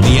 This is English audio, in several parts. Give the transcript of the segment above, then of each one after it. The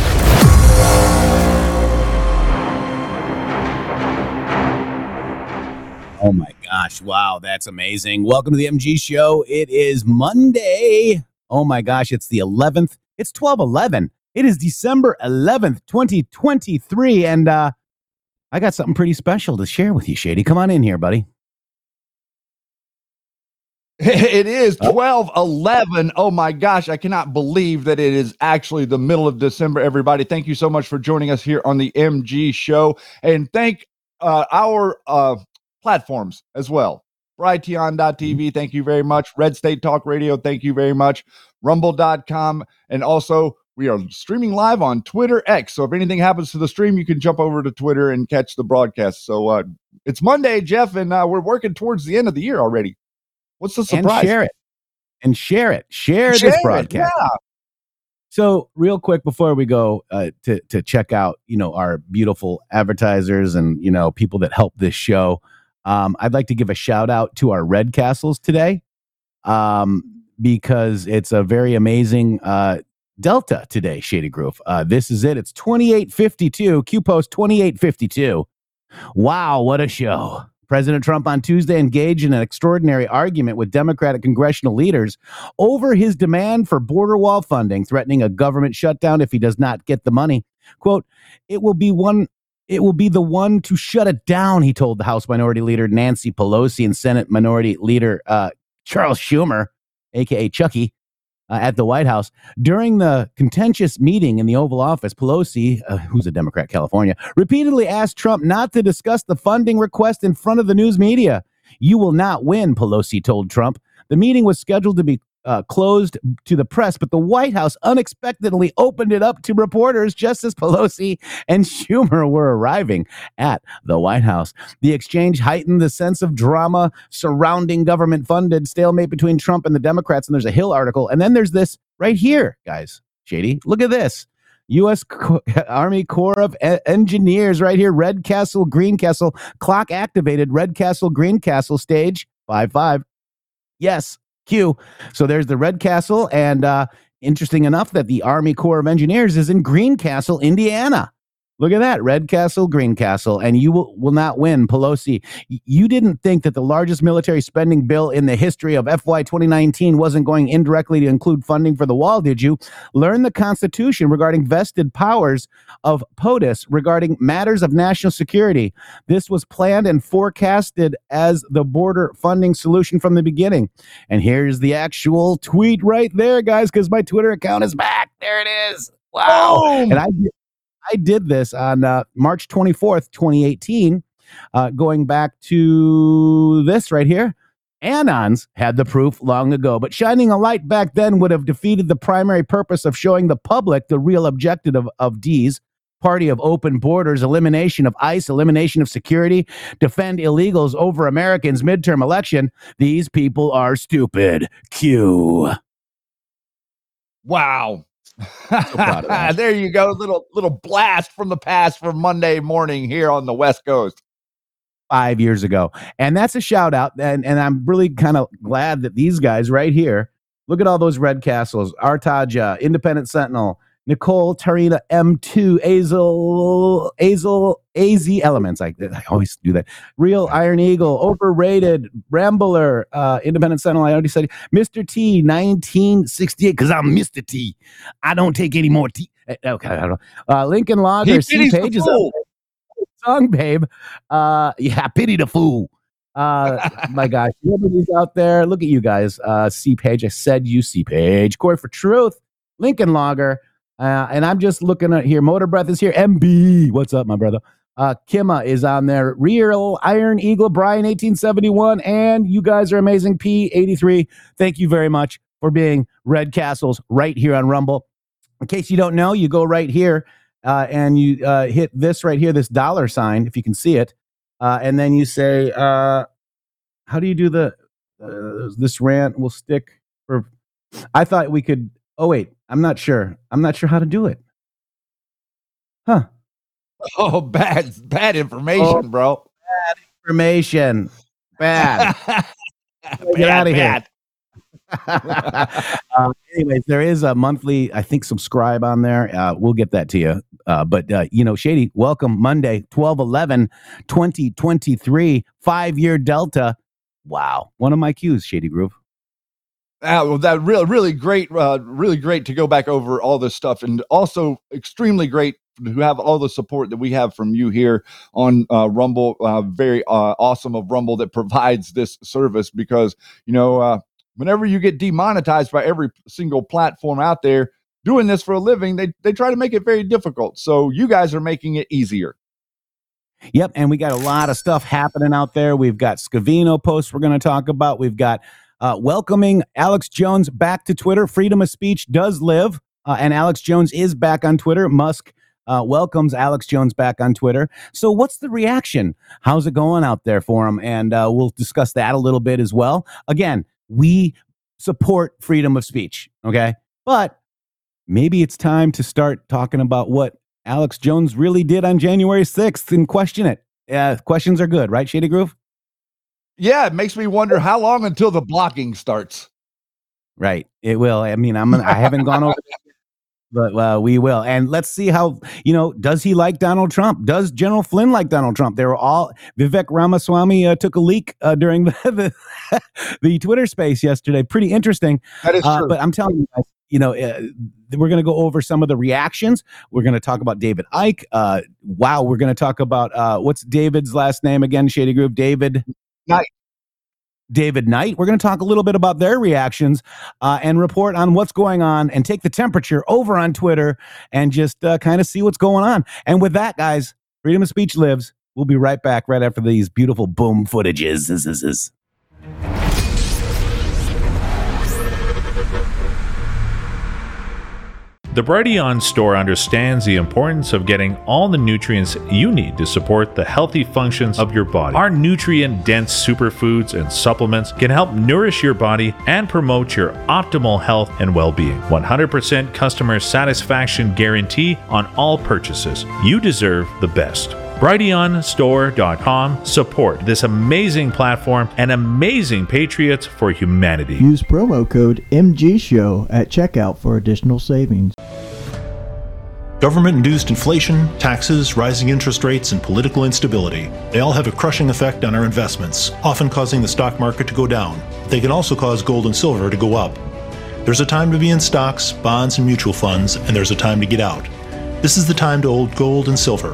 Oh my gosh. Wow. That's amazing. Welcome to the MG Show. It is Monday. Oh my gosh. It's the 11th. It's 12/11. It is December 11th, 2023. And I got something pretty special to share with you, Shady. Come on in here, buddy. It is 12/11. Oh my gosh. I cannot believe that it is actually the middle of December, everybody. Thank you so much for joining us here on the MG Show. And thank our platforms as well. Brighteon.tv, thank you very much. Red State Talk Radio, thank you very much. Rumble.com, and also we are streaming live on Twitter X. So if anything happens to the stream, you can jump over to Twitter and catch the broadcast. So it's Monday, Jeff, and we're working towards the end of the year already. What's the surprise? And share it. And share it. Share this broadcast. Yeah. So real quick before we go to check out, our beautiful advertisers and, people that help this show. I'd like to give a shout out to our Red Castles today because it's a very amazing Delta today, Shady Groove. This is it. It's 2852, Q-Post 2852. Wow, what a show. President Trump on Tuesday engaged in an extraordinary argument with Democratic congressional leaders over his demand for border wall funding, threatening a government shutdown if he does not get the money. Quote, It will be the one to shut it down, he told the House Minority Leader Nancy Pelosi and Senate Minority Leader Charles Schumer, a.k.a. Chucky, at the White House. During the contentious meeting in the Oval Office, Pelosi, who's a Democrat, California, repeatedly asked Trump not to discuss the funding request in front of the news media. You will not win, Pelosi told Trump. The meeting was scheduled to be closed to the press, but the White House unexpectedly opened it up to reporters just as Pelosi and Schumer were arriving at the White House. The exchange heightened the sense of drama surrounding government-funded stalemate between Trump and the Democrats, and there's a Hill article, and then there's this right here, guys. Shady, look at this. U.S. Army Corps of Engineers right here, Red Castle, Green Castle, clock-activated, Red Castle, Green Castle, stage 5-5. Yes. Q. So there's the Red Castle, and interesting enough that the Army Corps of Engineers is in Green Castle, Indiana. Look at that, Red Castle, Green Castle, and you will not win, Pelosi. You didn't think that the largest military spending bill in the history of FY 2019 wasn't going indirectly to include funding for the wall, did you? Learn the Constitution regarding vested powers of POTUS regarding matters of national security. This was planned and forecasted as the border funding solution from the beginning. And here's the actual tweet right there, guys, because my Twitter account is back. There it is. Wow. Boom. And I did this on March 24th, 2018, going back to this right here. Anons had the proof long ago, but shining a light back then would have defeated the primary purpose of showing the public the real objective of D's party of open borders, elimination of ICE, elimination of security, defend illegals over Americans, midterm election. These people are stupid. Q. Wow. So there you go, little blast from the past for Monday morning here on the West Coast 5 years ago. And that's a shout out, and I'm really kind of glad that these guys right here, look at all those Red Castles, Artaja, Independent Sentinel, Nicole, Tarina, M2, Azel, AZ Elements. I always do that. Real Iron Eagle, Overrated, Rambler, Independent Sentinel. I already said Mr. T, 1968, because I'm Mr. T. I don't take any more T. Okay, I don't know. Lincoln Logger, C Pages. Song Babe. Yeah, pity the fool. My gosh, nobody's out there. Look at you guys. C Page. I said you, C Page. Corey for Truth, Lincoln Logger. And I'm just looking at here. Motor Breath is here. MB, what's up, my brother? Kimma is on there. Real Iron Eagle, Brian, 1871. And you guys are amazing, P83. Thank you very much for being Red Castles right here on Rumble. In case you don't know, you go right here and you hit this right here, this dollar sign, if you can see it. And then you say, how do you do the, this rant will stick for, I thought we could, oh, wait. I'm not sure how to do it. Huh. Oh, bad information, bro. Bad information. Bad. Get out of here. Anyways, there is a monthly, I think, subscribe on there. We'll get that to you. But, you know, Shady, welcome Monday, 12/11/2023, 5-year Delta. Wow. One of my cues, Shady Groove. Well, that really great, really great to go back over all this stuff, and also extremely great to have all the support that we have from you here on Rumble. Very awesome of Rumble that provides this service, because, you know, whenever you get demonetized by every single platform out there doing this for a living, they try to make it very difficult. So you guys are making it easier. Yep, and we got a lot of stuff happening out there. We've got Scavino posts we're going to talk about. We've got welcoming Alex Jones back to Twitter. Freedom of speech does live, and Alex Jones is back on Twitter. Musk welcomes Alex Jones back on Twitter. So what's the reaction? How's it going out there for him? And we'll discuss that a little bit as well. Again, we support freedom of speech, okay? But maybe it's time to start talking about what Alex Jones really did on January 6th and question it. Questions are good, right, Shady Groove? Yeah, it makes me wonder how long until the blocking starts. Right, it will. I mean, I haven't gone over it, but we will. And let's see how, you know, does he like Donald Trump? Does General Flynn like Donald Trump? They were all, Vivek Ramaswamy took a leak during the Twitter space yesterday. Pretty interesting. That is true. But I'm telling you guys, you know, we're going to go over some of the reactions. We're going to talk about David Icke. Wow, we're going to talk about, what's David's last name again, Shady Groove? David Knight. We're going to talk a little bit about their reactions and report on what's going on and take the temperature over on Twitter and just kind of see what's going on. And with that, guys, freedom of speech lives. We'll be right back right after these beautiful boom footages. This. The Brighteon Store understands the importance of getting all the nutrients you need to support the healthy functions of your body. Our nutrient-dense superfoods and supplements can help nourish your body and promote your optimal health and well-being. 100% customer satisfaction guarantee on all purchases. You deserve the best. BrighteonStore.com. Support this amazing platform and amazing patriots for humanity. Use promo code MGShow at checkout for additional savings. Government-induced inflation, taxes, rising interest rates, and political instability. They all have a crushing effect on our investments, often causing the stock market to go down. They can also cause gold and silver to go up. There's a time to be in stocks, bonds, and mutual funds, and there's a time to get out. This is the time to hold gold and silver.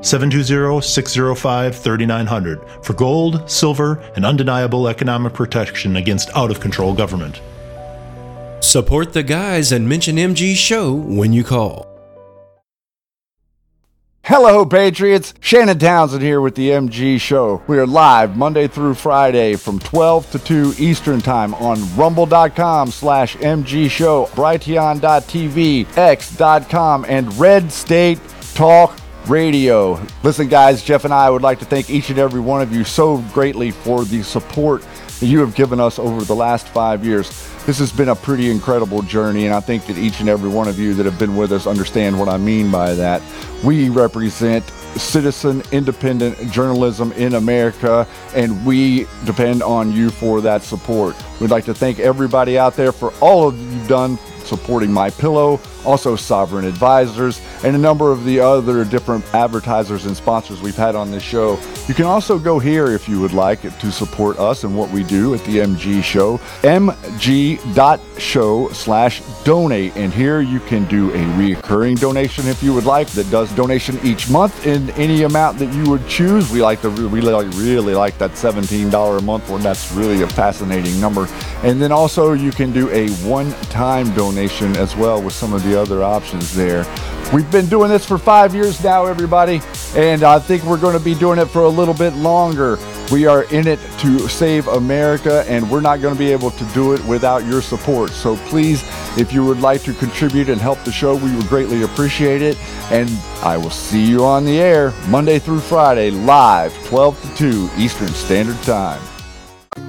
720-605-3900 for gold, silver, and undeniable economic protection against out-of-control government. Support the guys and mention MG's show when you call. Hello, Patriots. Shannon Townsend here with the MG Show. We are live Monday through Friday from 12 to 2 Eastern Time on Rumble.com/MG Show, Brighteon.tv, X.com, and Red State Talk Radio. Listen, guys, Jeff and I would like to thank each and every one of you so greatly for the support that you have given us over the last 5 years. This has been a pretty incredible journey, and I think that each and every one of you that have been with us understand what I mean by that. We represent citizen independent journalism in America, and we depend on you for that support. We'd like to thank everybody out there for all of you've done supporting MyPillow, also Sovereign Advisors, and a number of the other different advertisers and sponsors we've had on this show. You can also go here if you would like to support us and what we do at the MG Show, mg.show/donate. And here you can do a recurring donation if you would like, that does donation each month in any amount that you would choose. We like to really like that $17 a month one. That's really a fascinating number. And then also you can do a one-time donation as well with some of the other options there. We've been doing this for 5 years now, everybody, and I think we're going to be doing it for a little bit longer. We are in it to save America, and we're not going to be able to do it without your support. So please, if you would like to contribute and help the show, we would greatly appreciate it. And I will see you on the air Monday through Friday, live 12 to 2 Eastern Standard Time.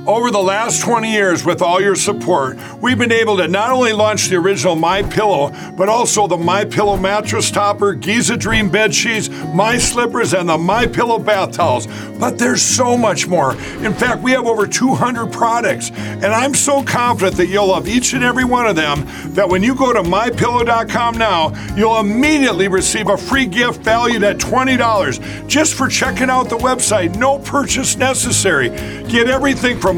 Over the last 20 years, with all your support, we've been able to not only launch the original My Pillow, but also the My Pillow mattress topper, Giza Dream bed sheets, My Slippers, and the My Pillow bath towels. But there's so much more. In fact, we have over 200 products, and I'm so confident that you'll love each and every one of them that when you go to mypillow.com now, you'll immediately receive a free gift valued at $20 just for checking out the website. No purchase necessary. Get everything from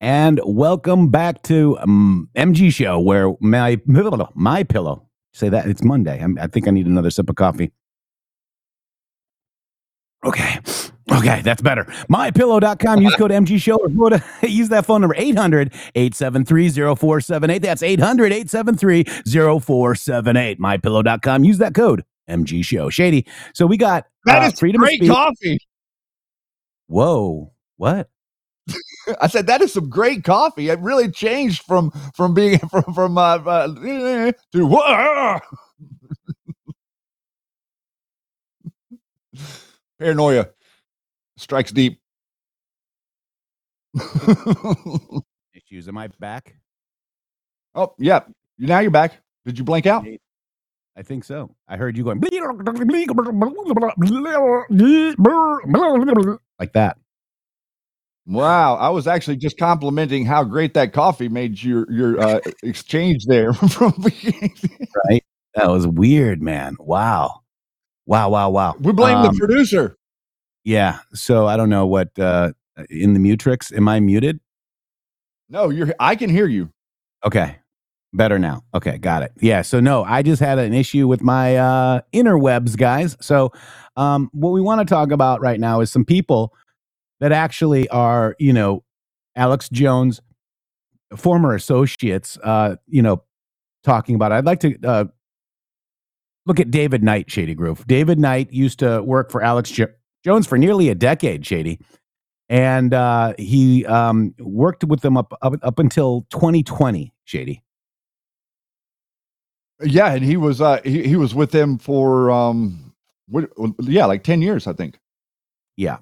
And welcome back to MG Show, where my pillow. Say that it's Monday. I think I need another sip of coffee. Okay, that's better. MyPillow.com. Use code MG Show or use that phone number 800-873-0478. That's 800-873-0478. MyPillow.com. Use that code MG Show. Shady. So we got that is freedom great coffee. Whoa, what? I said that is some great coffee. It really changed from being to whoa. Paranoia strikes deep. Issues. Am I back? Oh yeah, now you're back. Did you blank out? I think so. I heard you going like that. Wow, I was actually just complimenting how great that coffee made your exchange there from beginning. Right, that was weird, man. Wow. We blame the producer. Yeah, so I don't know what in the Mutrix. Am I muted? No, I can hear you. Okay, Better now. Okay, got it. Yeah, so no, I just had an issue with my interwebs, guys. So what we want to talk about right now is some people that actually are, you know, Alex Jones, former associates, you know, talking about it. I'd like to look at David Knight, Shady Groove. David Knight used to work for Alex Jones for nearly a decade, Shady. And he worked with them up until 2020, Shady. Yeah, and he was with them for like 10 years, I think. Yeah,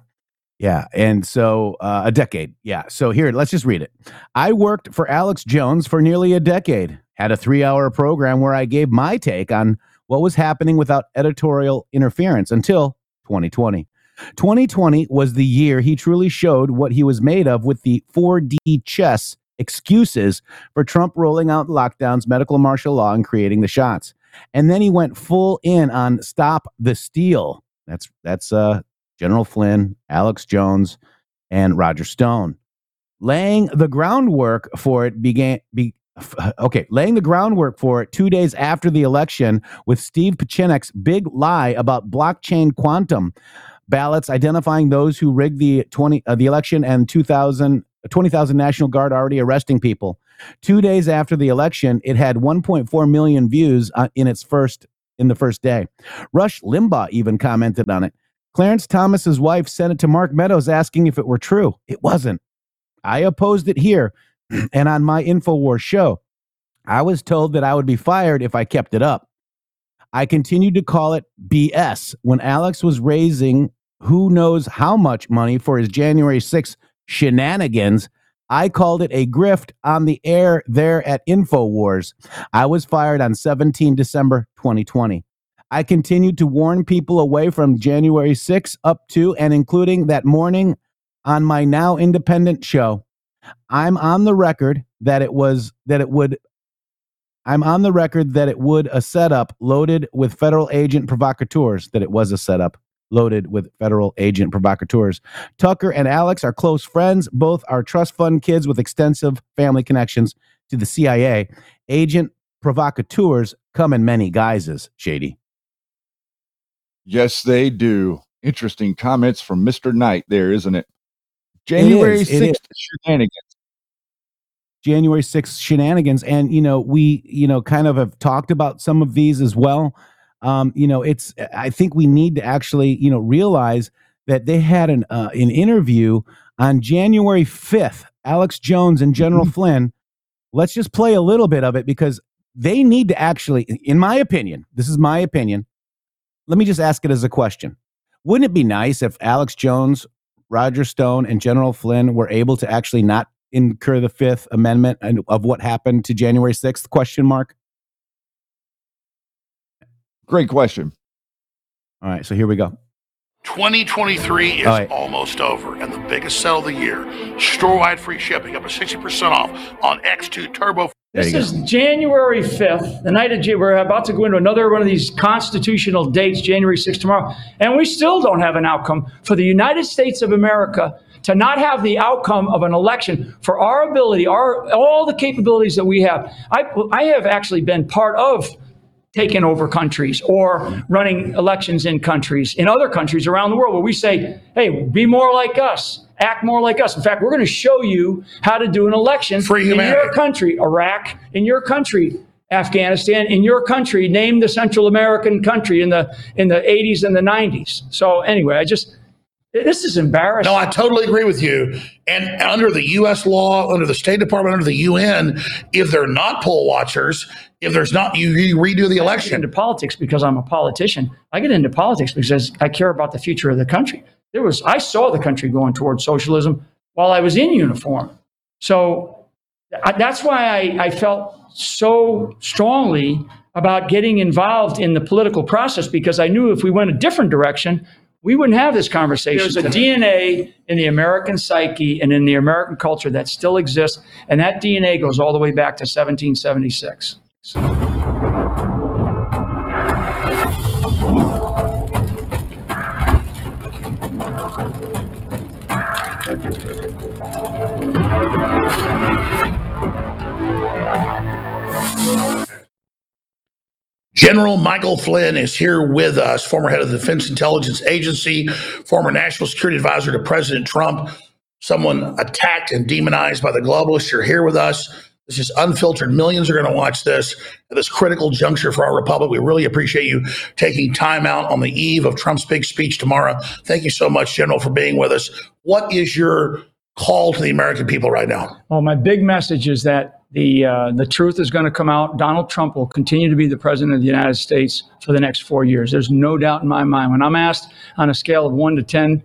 and so a decade. Yeah, so here, let's just read it. I worked for Alex Jones for nearly a decade. Had a 3-hour program where I gave my take on what was happening without editorial interference until 2020. 2020 was the year he truly showed what he was made of with the 4D chess excuses for Trump rolling out lockdowns, medical martial law, and creating the shots. And then he went full in on Stop the Steal. That's General Flynn, Alex Jones, and Roger Stone. Laying the groundwork for it 2 days after the election with Steve Pichenek's big lie about blockchain quantum ballots, identifying those who rigged the election, and 20,000 National Guard already arresting people. 2 days after the election, it had 1.4 million views in the first day. Rush Limbaugh even commented on it. Clarence Thomas's wife sent it to Mark Meadows asking if it were true. It wasn't. I opposed it here and on my Infowars show. I was told that I would be fired if I kept it up. I continued to call it BS when Alex was raising who knows how much money for his January 6th shenanigans. I called it a grift on the air there at Infowars. I was fired on 17 December 2020. I continued to warn people away from January 6th up to and including that morning on my now independent show. I'm on the record that it would a setup loaded with federal agent provocateurs, that it was a setup loaded with federal agent provocateurs. Tucker and Alex are close friends. Both are trust fund kids with extensive family connections to the CIA. Agent provocateurs come in many guises, Shady. Yes, they do. Interesting comments from Mr. Knight there, isn't it? January 6th shenanigans. January 6th shenanigans. And, you know, we, you know, kind of have talked about some of these as well. You know, I think we need to actually, you know, realize that they had an interview on January 5th, Alex Jones and General Flynn. Let's just play a little bit of it because they need to actually, in my opinion, this is my opinion. Let me just ask it as a question. Wouldn't it be nice if Alex Jones, Roger Stone, and General Flynn were able to actually not incur the Fifth Amendment and of what happened to January 6th, question mark? Great question. All right, so here we go. 2023 is almost over, and the biggest sale of the year. Storewide free shipping, up to 60% off on X2 Turbo. This is January 5th, the night of we're about to go into another one of these constitutional dates, January 6th tomorrow, and we still don't have an outcome for the United States of America to not have the outcome of an election for our ability, all the capabilities that we have. I have actually been part of taking over countries or running elections in other countries around the world where we say, hey, be more like us. Act more like us. In fact, we're going to show you how to do an election your country, Iraq, in your country, Afghanistan, in your country. Name the Central American country in the 80s and the 90s. So anyway, this is embarrassing. No, I totally agree with you. And under the U.S. law, under the State Department, under the UN, if they're not poll watchers, if there's not, you redo the election. I get into politics because I'm a politician. I get into politics because I care about the future of the country. I saw the country going towards socialism while I was in uniform. So that's why I felt so strongly about getting involved in the political process, because I knew if we went a different direction, we wouldn't have this conversation. There's a DNA in the American psyche and in the American culture that still exists, and that DNA goes all the way back to 1776. General Michael Flynn is here with us, former head of the Defense Intelligence Agency, former national security advisor to President Trump, someone attacked and demonized by the globalists. You're here with us. This is unfiltered. Millions are going to watch this at this critical juncture for our republic. We really appreciate you taking time out on the eve of Trump's big speech tomorrow. Thank you so much, General, for being with us. What is your call to the American people right now? Well, my big message is that the truth is going to come out. Donald Trump will continue to be the president of the United States for the next 4 years. There's no doubt in my mind. When I'm asked on a scale of 1 to 10,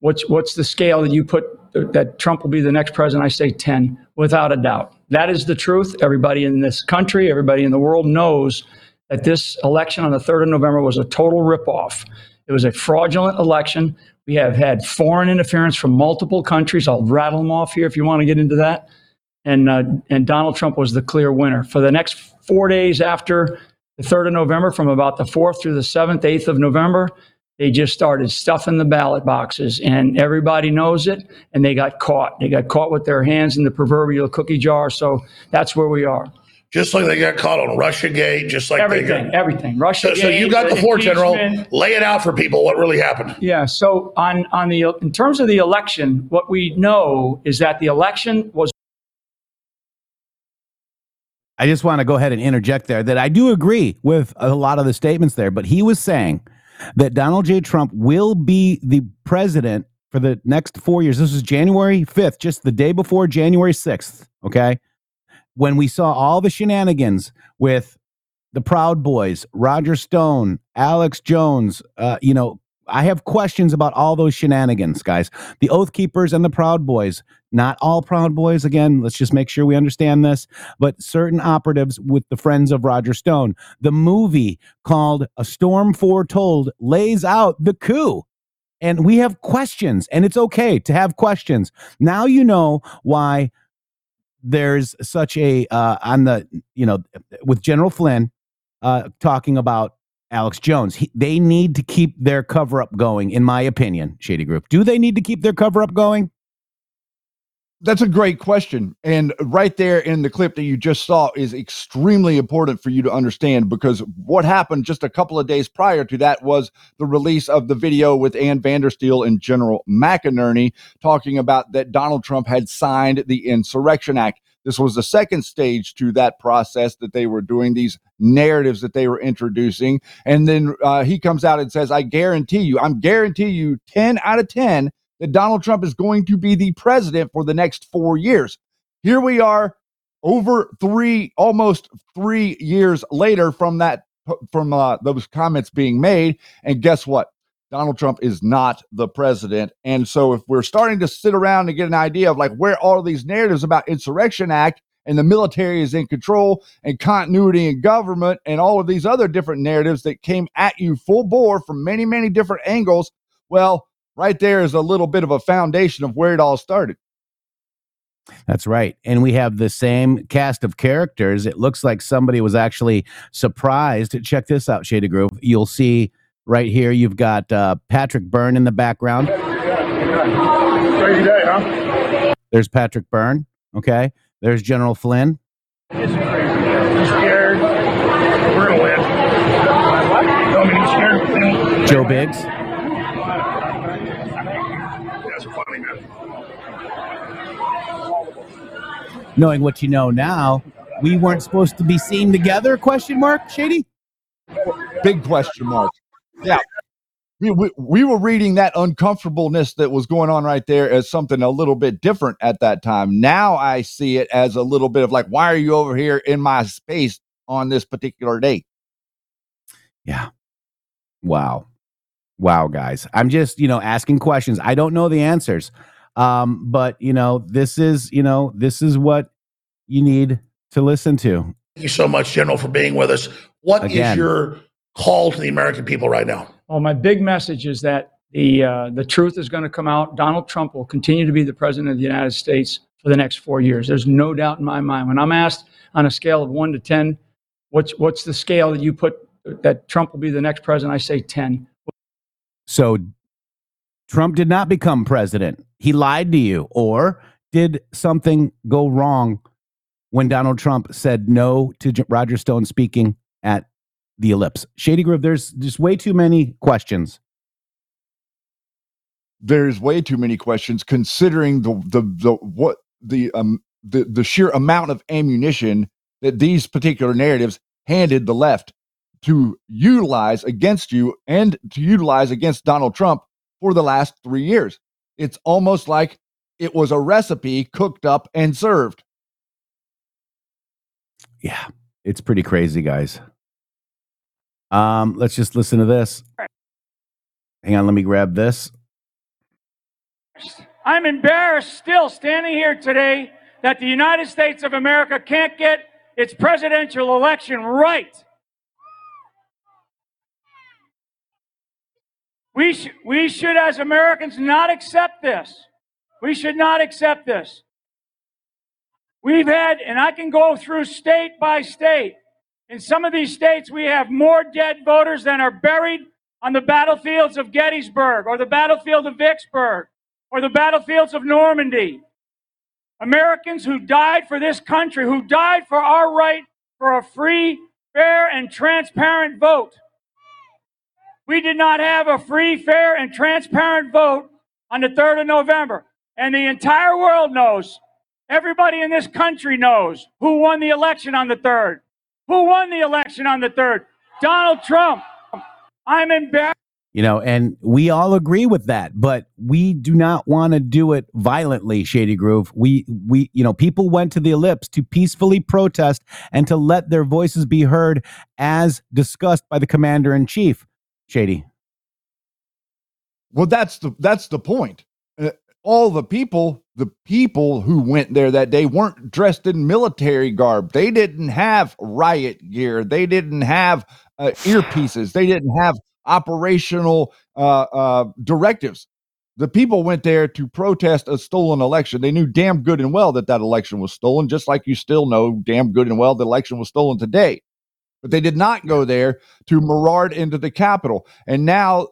what's the scale that you put that Trump will be the next president, I say 10, without a doubt. That is the truth. Everybody in this country, everybody in the world knows that this election on the 3rd of November was a total ripoff. It was a fraudulent election. We have had foreign interference from multiple countries. I'll rattle them off here if you want to get into that. And Donald Trump was the clear winner. For the next 4 days after the 3rd of November, from about the 4th through the 7th, 8th of November, they just started stuffing the ballot boxes, and everybody knows it, and they got caught. They got caught with their hands in the proverbial cookie jar, so that's where we are. Just like they got caught on Russiagate, just like everything. Russiagate. So you got the floor, General. Lay it out for people what really happened. Yeah. So in terms of the election, what we know is that the election was. I just want to go ahead and interject there that I do agree with a lot of the statements there, but he was saying that Donald J. Trump will be the president for the next 4 years. This is January 5th, just the day before January 6th. Okay. When we saw all the shenanigans with the Proud Boys, Roger Stone, Alex Jones, I have questions about all those shenanigans, guys. The Oath Keepers and the Proud Boys, not all Proud Boys. Again, let's just make sure we understand this, but certain operatives with the Friends of Roger Stone. The movie called A Storm Foretold lays out the coup. And we have questions, and it's okay to have questions. Now you know why there's such a, with General Flynn talking about Alex Jones. They need to keep their cover-up going, in my opinion, Shady Groove. Do they need to keep their cover-up going? That's a great question. And right there in the clip that you just saw is extremely important for you to understand, because what happened just a couple of days prior to that was the release of the video with Ann Vandersteel and General McInerney talking about that Donald Trump had signed the Insurrection Act. This was the second stage to that process that they were doing, these narratives that they were introducing. And then he comes out and says, I guarantee you 10 out of 10 that Donald Trump is going to be the president for the next 4 years. Here we are over almost three years later from that, from those comments being made. And guess what? Donald Trump is not the president. And so if we're starting to sit around and get an idea of like where all these narratives about Insurrection Act and the military is in control and continuity in government and all of these other different narratives that came at you full bore from many, many different angles, well, right there is a little bit of a foundation of where it all started. That's right. And we have the same cast of characters. It looks like somebody was actually surprised. Check this out, Shady Groove. You'll see right here, you've got Patrick Byrne in the background. Crazy day, huh? There's Patrick Byrne. Okay. There's General Flynn. It's crazy. I'm scared. We're going to win. What? I mean, I'm scared. Joe Biggs. That's funny, man. Knowing what you know now, we weren't supposed to be seen together, question mark, Shady? Big question mark. Yeah, we were reading that uncomfortableness that was going on right there as something a little bit different at that time. Now I see it as a little bit of like, why are you over here in my space on this particular day? Yeah. Wow, guys. I'm just, asking questions. I don't know the answers. But, this is what you need to listen to. Thank you so much, General, for being with us. What is your call to the American people right now? Well, my big message is that the truth is going to come out. Donald Trump will continue to be the president of the United States for the next 4 years. There's no doubt in my mind. When I'm asked on a scale of 1 to 10, what's the scale that you put that Trump will be the next president, I say 10. So Trump did not become president. He lied to you. Or did something go wrong when Donald Trump said no to Roger Stone speaking at the ellipse. Shady Groove, there's just way too many questions. There's way too many questions, considering the sheer amount of ammunition that these particular narratives handed the left to utilize against you and to utilize against Donald Trump for the last 3 years. It's almost like it was a recipe cooked up and served. Yeah, it's pretty crazy, guys. Let's just listen to this. Hang on, let me grab this. I'm embarrassed still standing here today that the United States of America can't get its presidential election right. We should, as Americans, not accept this. We should not accept this. We've had, and I can go through state by state. In some of these states, we have more dead voters than are buried on the battlefields of Gettysburg or the battlefield of Vicksburg or the battlefields of Normandy. Americans who died for this country, who died for our right for a free, fair, and transparent vote. We did not have a free, fair, and transparent vote on the 3rd of November. And the entire world knows, everybody in this country knows, who won the election on the 3rd. Who won the election on the 3rd? Donald Trump. I'm embarrassed. You know, and we all agree with that, but we do not want to do it violently, Shady Groove. We, you know, people went to the ellipse to peacefully protest and to let their voices be heard as discussed by the commander-in-chief. Shady. Well, that's the point. All the people who went there that day weren't dressed in military garb. They didn't have riot gear. They didn't have earpieces. They didn't have operational directives. The people went there to protest a stolen election. They knew damn good and well that election was stolen, just like you still know damn good and well the election was stolen today. But they did not go there to maraud into the Capitol. And now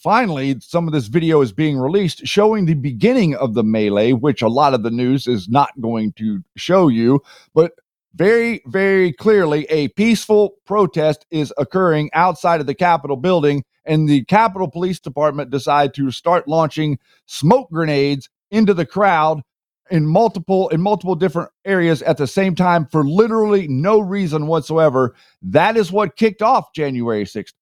finally, some of this video is being released showing the beginning of the melee, which a lot of the news is not going to show you. But very, very clearly, a peaceful protest is occurring outside of the Capitol building. And the Capitol Police Department decide to start launching smoke grenades into the crowd in multiple different areas at the same time for literally no reason whatsoever. That is what kicked off January 6th.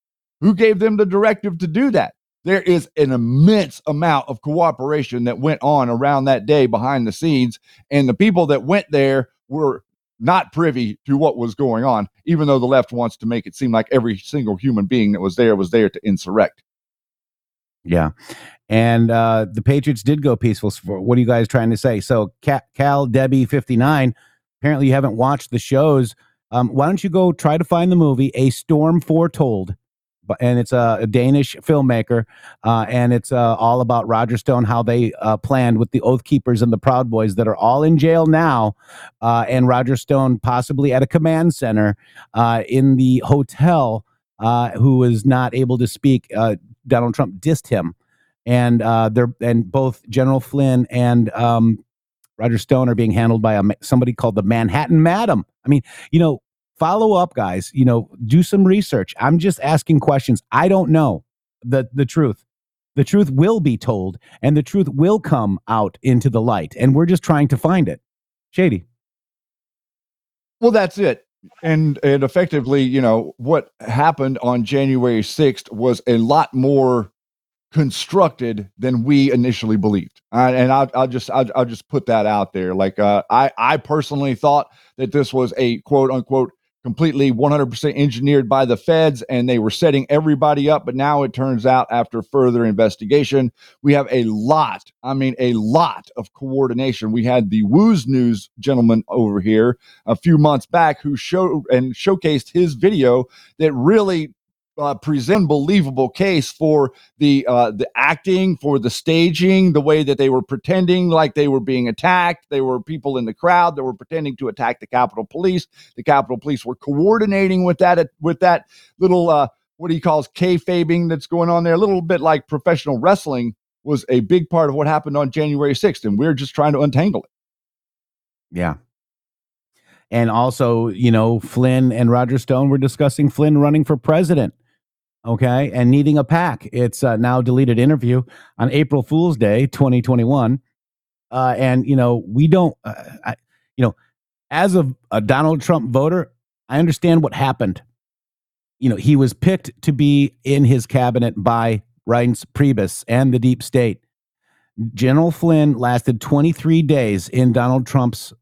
Who gave them the directive to do that? There is an immense amount of cooperation that went on around that day behind the scenes, and the people that went there were not privy to what was going on, even though the left wants to make it seem like every single human being that was there to insurrect. Yeah. And the Patriots did go peaceful. What are you guys trying to say? So Cal Debbie 59, apparently you haven't watched the shows. Why don't you go try to find the movie A Storm Foretold? And it's a Danish filmmaker. And it's all about Roger Stone, how they planned with the Oath Keepers and the Proud Boys that are all in jail now. And Roger Stone possibly at a command center in the hotel who was not able to speak. Donald Trump dissed him, and both General Flynn and Roger Stone are being handled by somebody called the Manhattan Madam. I mean, you know, follow up, guys. You know, do some research. I'm just asking questions. I don't know the truth. The truth will be told, and the truth will come out into the light. And we're just trying to find it. Shady. Well, that's it. And effectively, you know, what happened on January 6th was a lot more constructed than we initially believed. And I'll just put that out there. Like, I personally thought that this was a quote unquote completely 100% engineered by the feds, and they were setting everybody up. But now it turns out, after further investigation, we have a lot of coordination. We had the Wooz News gentleman over here a few months back who showcased his video that really present believable case for the acting, for the staging, the way that they were pretending like they were being attacked. There were people in the crowd that were pretending to attack the Capitol Police. The Capitol Police were coordinating with that little what he calls kayfabing that's going on there. A little bit like professional wrestling was a big part of what happened on January 6th, and we're just trying to untangle it. Yeah. And also, you know, Flynn and Roger Stone were discussing Flynn running for president. Okay. And needing a PAC. It's a now deleted interview on April Fool's Day, 2021. And, you know, we don't, you know, as a Donald Trump voter, I understand what happened. You know, he was picked to be in his cabinet by Reince Priebus and the deep state. General Flynn lasted 23 days in Donald Trump's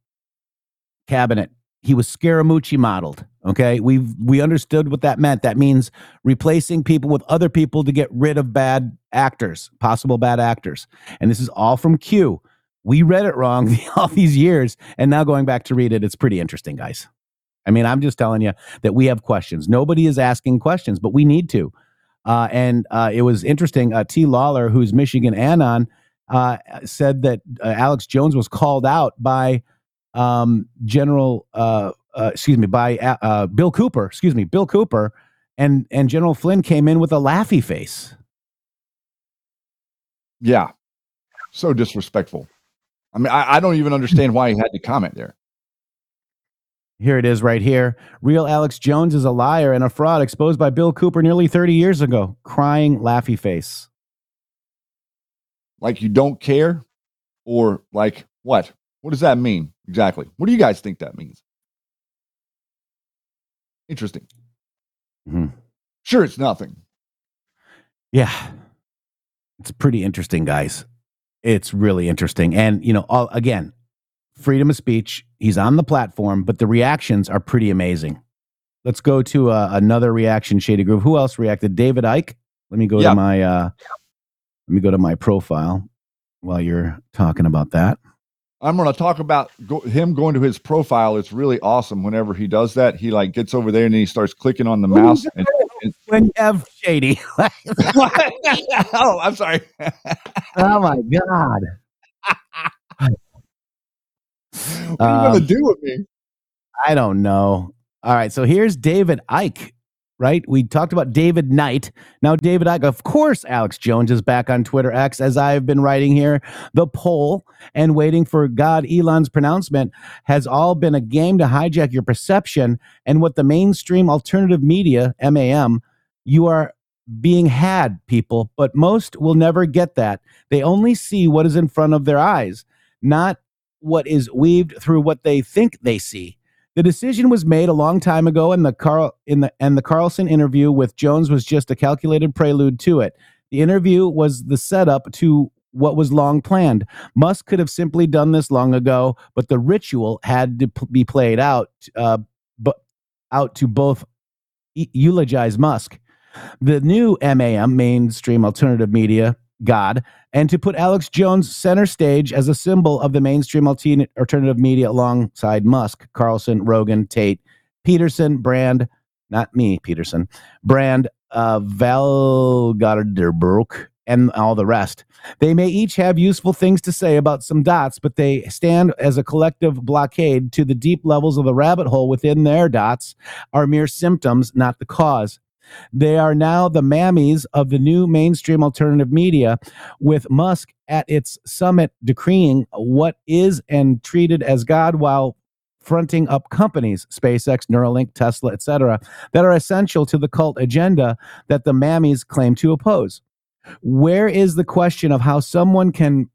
cabinet. He was Scaramucci modeled. Okay. We understood what that meant. That means replacing people with other people to get rid of bad actors, possible bad actors. And this is all from Q. We read it wrong all these years. And now going back to read it, it's pretty interesting, guys. I mean, I'm just telling you that we have questions. Nobody is asking questions, but we need to. And it was interesting. T. Lawler, who's Michigan Anon, said that Alex Jones was called out by Bill Cooper, and General Flynn came in with a laughy face. Yeah. So disrespectful. I mean, I don't even understand why he had to comment there. Here it is right here. Real Alex Jones is a liar and a fraud exposed by Bill Cooper nearly 30 years ago. Crying laughy face. Like you don't care? Or like what? What does that mean exactly? What do you guys think that means? Interesting. Mm-hmm. Sure, it's nothing. Yeah. It's pretty interesting, guys. It's really interesting. And, you know, again, freedom of speech. He's on the platform, but the reactions are pretty amazing. Let's go to another reaction, Shady Groove. Who else reacted? David Icke. Let me go to my profile while you're talking about that. I'm going to talk about him going to his profile. It's really awesome. Whenever he does that, he like gets over there and then he starts clicking on the mouse. When you have Shady. Oh, I'm sorry. Oh my God. What are you going to do with me? I don't know. All right. So here's David Icke, right? We talked about David Knight. Now David Icke, of course, Alex Jones is back on Twitter X, as I've been writing here. The poll and waiting for God Elon's pronouncement has all been a game to hijack your perception and what the mainstream alternative media, MAM, you are being had, people. But most will never get that. They only see what is in front of their eyes, not what is weaved through what they think they see. The decision was made a long time ago, and the Carlson interview with Jones was just a calculated prelude to it. The interview was the setup to what was long planned. Musk could have simply done this long ago, but the ritual had to be played out, out to both eulogize Musk, the new MAM, mainstream alternative media God, and to put Alex Jones center stage as a symbol of the mainstream alternative media alongside Musk, Carlson, Rogan, Tate, Peterson, Brand, not me, Peterson, Brand, Valgaarderbroek, and all the rest. They may each have useful things to say about some dots, but they stand as a collective blockade to the deep levels of the rabbit hole within their dots are mere symptoms, not the cause. They are now the mammies of the new mainstream alternative media, with Musk at its summit decreeing what is and treated as God while fronting up companies, SpaceX, Neuralink, Tesla, etc., that are essential to the cult agenda that the mammies claim to oppose. Where is the question of how someone can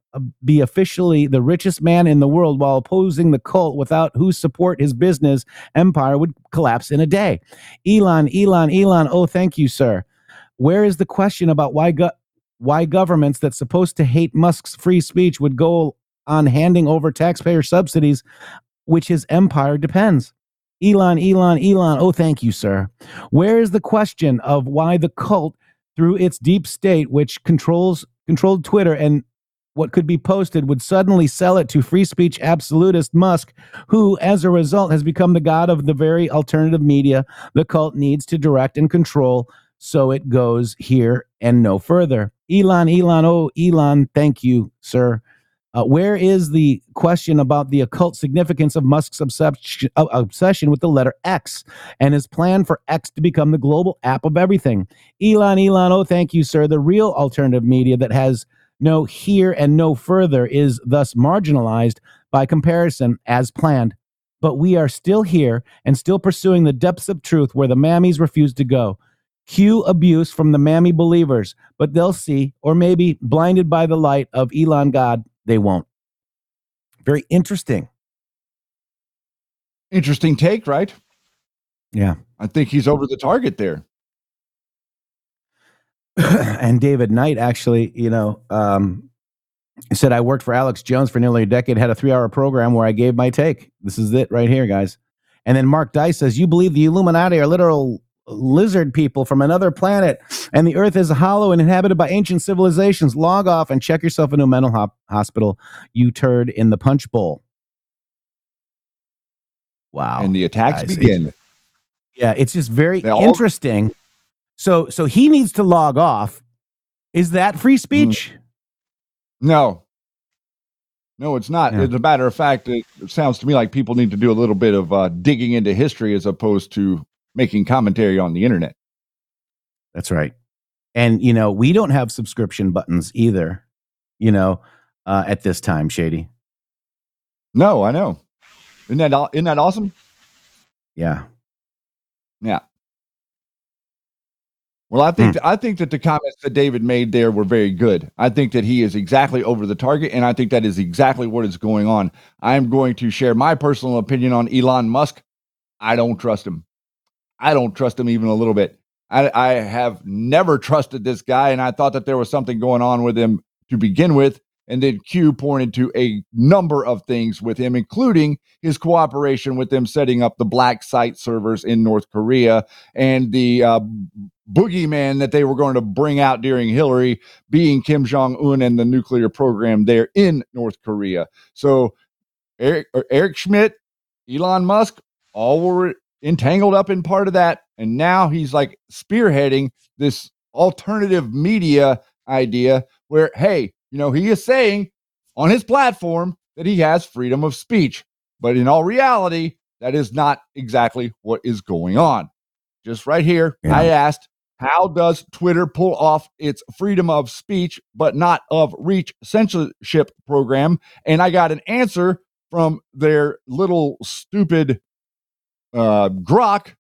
be officially the richest man in the world while opposing the cult without whose support his business empire would collapse in a day? Elon. Oh, thank you, sir. Where is the question about why governments that's supposed to hate Musk's free speech would go on handing over taxpayer subsidies, which his empire depends? Elon. Oh, thank you, sir. Where is the question of why the cult through its deep state, which controlled Twitter and what could be posted, would suddenly sell it to free speech absolutist Musk, who, as a result, has become the god of the very alternative media the cult needs to direct and control, so it goes here and no further. Elon, oh, Elon, thank you, sir. Where is the question about the occult significance of Musk's obsession with the letter X and his plan for X to become the global app of everything? Elon, oh, thank you, sir. The real alternative media that has no here and no further is thus marginalized by comparison as planned. but we are still here and still pursuing the depths of truth where the mammies refuse to go. Cue abuse from the mammy believers, but they'll see, or maybe blinded by the light of Elon God, they won't. Very interesting. Interesting take, right? Yeah. I think he's over the target there. And David Knight actually, said, I worked for Alex Jones for nearly a decade, had a 3-hour program where I gave my take. This is it right here, guys. And then Mark Dice says, you believe the Illuminati are literal lizard people from another planet and the earth is hollow and inhabited by ancient civilizations. Log off and check yourself into a mental hospital, you turd in the punch bowl. Wow. And the attacks begin. It's just very interesting. So he needs to log off. Is that free speech? No, it's not. Yeah. As a matter of fact, it sounds to me like people need to do a little bit of digging into history as opposed to making commentary on the internet. That's right. And, we don't have subscription buttons either, at this time, Shady. No, I know. Isn't that awesome? Yeah. Yeah. Well, I think that the comments that David made there were very good. I think that he is exactly over the target, and I think that is exactly what is going on. I'm going to share my personal opinion on Elon Musk. I don't trust him. I don't trust him even a little bit. I have never trusted this guy, and I thought that there was something going on with him to begin with, and then Q pointed to a number of things with him, including his cooperation with them setting up the black site servers in North Korea and the boogeyman that they were going to bring out during Hillary being Kim Jong-un and the nuclear program there in North Korea. So Eric Schmidt, Elon Musk, all were entangled up in part of that. And now he's like spearheading this alternative media idea where, hey, he is saying on his platform that he has freedom of speech. But in all reality, that is not exactly what is going on. Just right here, yeah. I asked, how does Twitter pull off its freedom of speech, but not of reach censorship program? And I got an answer from their little stupid grok.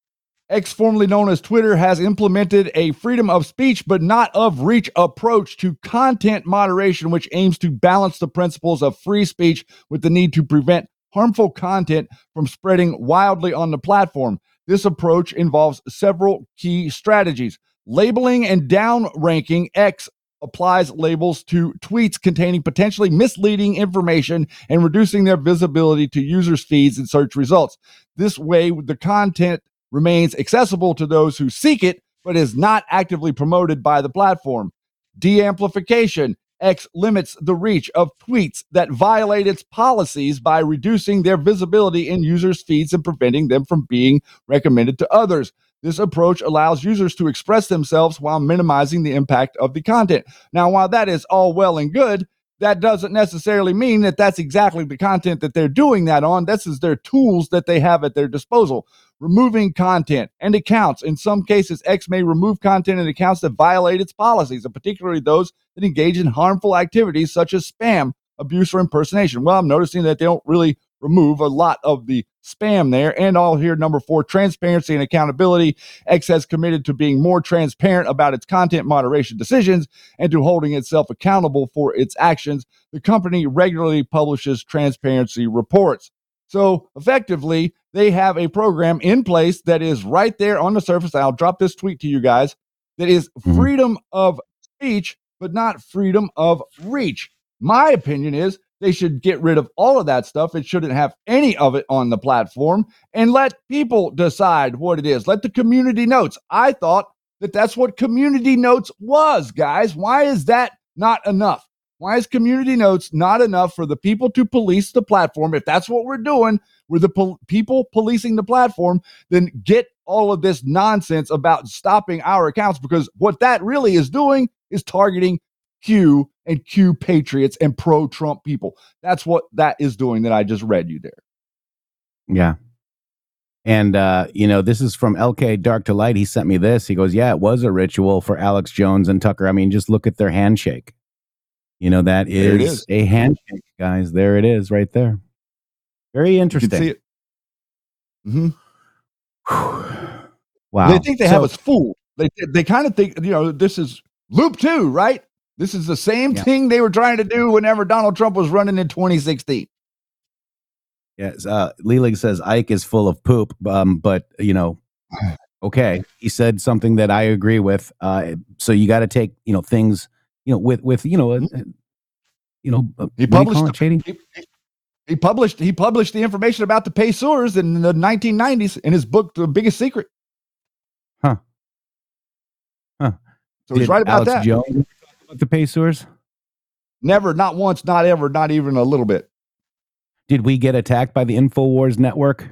X, formerly known as Twitter, has implemented a freedom of speech, but not of reach approach to content moderation, which aims to balance the principles of free speech with the need to prevent harmful content from spreading wildly on the platform. This approach involves several key strategies. Labeling and downranking. X applies labels to tweets containing potentially misleading information and reducing their visibility to users' feeds and search results. This way, the content remains accessible to those who seek it, but is not actively promoted by the platform. De-amplification. X limits the reach of tweets that violate its policies by reducing their visibility in users' feeds and preventing them from being recommended to others. This approach allows users to express themselves while minimizing the impact of the content. Now, while that is all well and good, that doesn't necessarily mean that that's exactly the content that they're doing that on. This is their tools that they have at their disposal. Removing content and accounts. In some cases, X may remove content and accounts that violate its policies, and particularly those that engage in harmful activities such as spam, abuse, or impersonation. Well, I'm noticing that they don't really remove a lot of the spam there. And all here, number 4, transparency and accountability. X has committed to being more transparent about its content moderation decisions and to holding itself accountable for its actions. The company regularly publishes transparency reports. So effectively, they have a program in place that is right there on the surface. I'll drop this tweet to you guys. That is freedom of speech, but not freedom of reach. My opinion is they should get rid of all of that stuff. It shouldn't have any of it on the platform and let people decide what it is. Let the community notes. I thought that that's what community notes was, guys. Why is that not enough? Why is community notes not enough for the people to police the platform? If that's what we're doing, we're the people policing the platform, then get all of this nonsense about stopping our accounts, because what that really is doing is targeting Q and Q patriots and pro-Trump people. That's what that is doing that I just read you there. Yeah. And, this is from LK Dark to Light. He sent me this. He goes, yeah, it was a ritual for Alex Jones and Tucker. I mean, just look at their handshake. That is a handshake, guys. There it is right there. Very interesting. Mm-hmm. Wow. They think they have us fooled. They kind of think, this is loop two, right? This is the same thing they were trying to do whenever Donald Trump was running in 2016. Yes. Leeling says Ike is full of poop, but, okay. He said something that I agree with. So you got to take, things, He published the information about the Pesos in the 1990s in his book, The Biggest Secret. Huh. So he's right about that. Did Alex Jones talk about the Pesos? Never, not once, not ever, not even a little bit. Did we get attacked by the Infowars network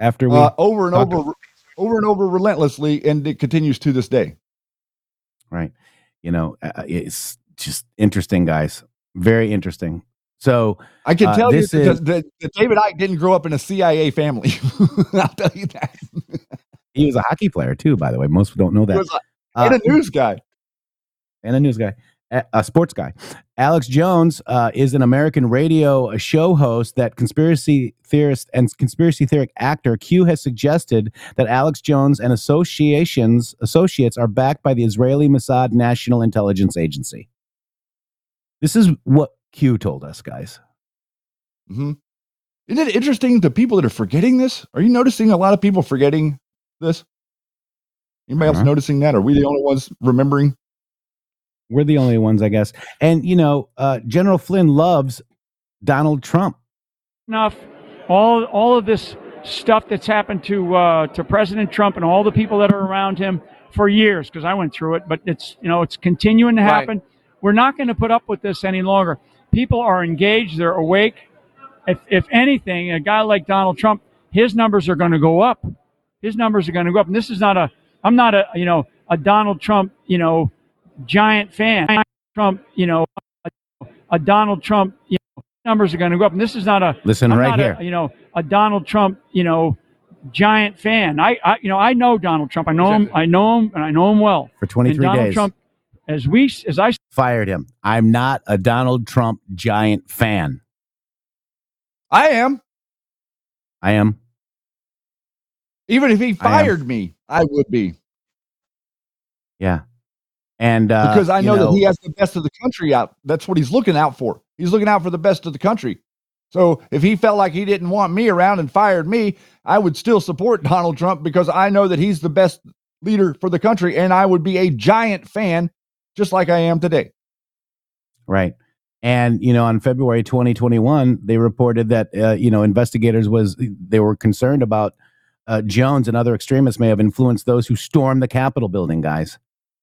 after we over and over relentlessly, and it continues to this day. Right. It's just interesting, guys. Very interesting. So I can tell you that David Icke didn't grow up in a CIA family. I'll tell you that. He was a hockey player too, by the way. Most don't know that. He was a news guy. And a news guy. A sports guy. Alex Jones is an American radio show host that conspiracy theorist and conspiracy theoric actor Q has suggested that Alex Jones and associates are backed by the Israeli Mossad National Intelligence Agency. This is what Q told us, guys. Mm-hmm. Isn't it interesting, the people that are forgetting this? Are you noticing a lot of people forgetting this? Anybody else noticing that? Are we the only ones remembering? We're the only ones, I guess. And, General Flynn loves Donald Trump. Enough. All of this stuff that's happened to President Trump and all the people that are around him for years, because I went through it, but it's, it's continuing to happen. Right. We're not going to put up with this any longer. People are engaged. They're awake. If anything, a guy like Donald Trump, his numbers are going to go up. And this is not a Donald Trump, giant fan. Numbers are going to go up. And this is not a listen I'm right here. A Donald Trump, giant fan. I know Donald Trump. I know him. I know him, and I know him well. For 23 days, Trump, as I fired him. I'm not a Donald Trump giant fan. I am. Even if he fired me, I would be. Yeah. And because I know that he has the best of the country out. That's what he's looking out for. He's looking out for the best of the country. So if he felt like he didn't want me around and fired me, I would still support Donald Trump because I know that he's the best leader for the country, and I would be a giant fan just like I am today. Right. And, on February 2021, they reported that, investigators were concerned about Jones and other extremists may have influenced those who stormed the Capitol building, guys.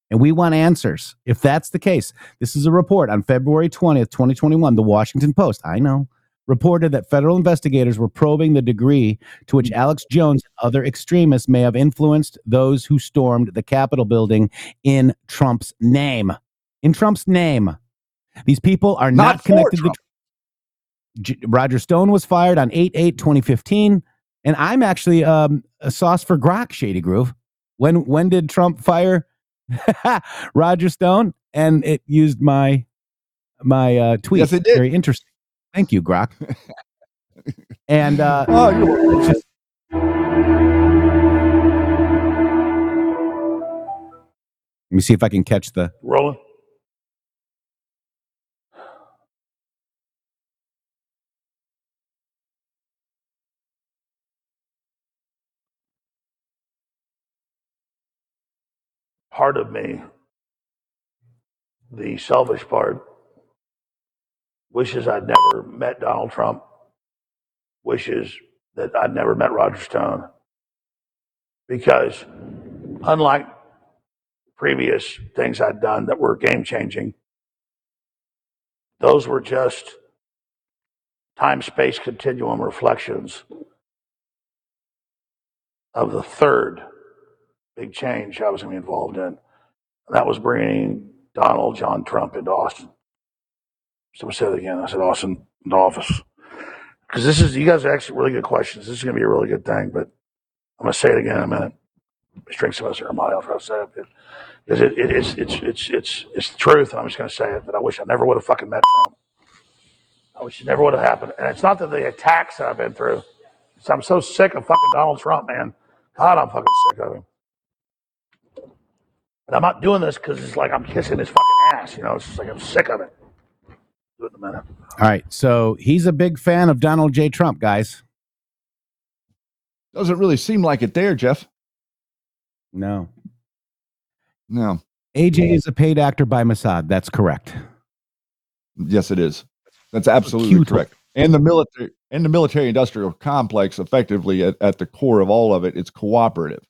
And we want answers. If that's the case, this is a report on February 20th, 2021, The Washington Post, I know, reported that federal investigators were probing the degree to which Alex Jones and other extremists may have influenced those who stormed the Capitol building in Trump's name. In Trump's name. These people are not connected to Trump. Roger Stone was fired on 8/8/2015, and I'm actually a sauce for grok, Shady Groove. When did Trump fire Roger Stone? And it used my tweet. Yes, it did. Very interesting. Thank you, grok. And let me see if I can catch the rolling. Part of me, the selfish part, wishes I'd never met Donald Trump, wishes that I'd never met Roger Stone, because unlike previous things I'd done that were game-changing, those were just time-space continuum reflections of the third big change I was going to be involved in. And that was bringing Donald John Trump into Austin. So I said it again. I said Austin into office. Because this is, you guys are actually really good questions. This is going to be a really good thing, but I'm going to say it again in a minute. Let's drink some of this Armani after I say it. Because it's the truth, and I'm just going to say it, that I wish I never would have fucking met Trump. I wish it never would have happened. And it's not that the attacks that I've been through, I'm so sick of fucking Donald Trump, man. God, I'm fucking sick of him. And I'm not doing this because it's like I'm kissing his fucking ass. You know, it's just like I'm sick of it. Do it in a minute. All right. So he's a big fan of Donald J. Trump, guys. Doesn't really seem like it there, Jeff. No. No. AJ is a paid actor by Mossad. That's correct. Yes, it is. That's absolutely correct. And the military industrial complex, effectively at the core of all of it, it's cooperative.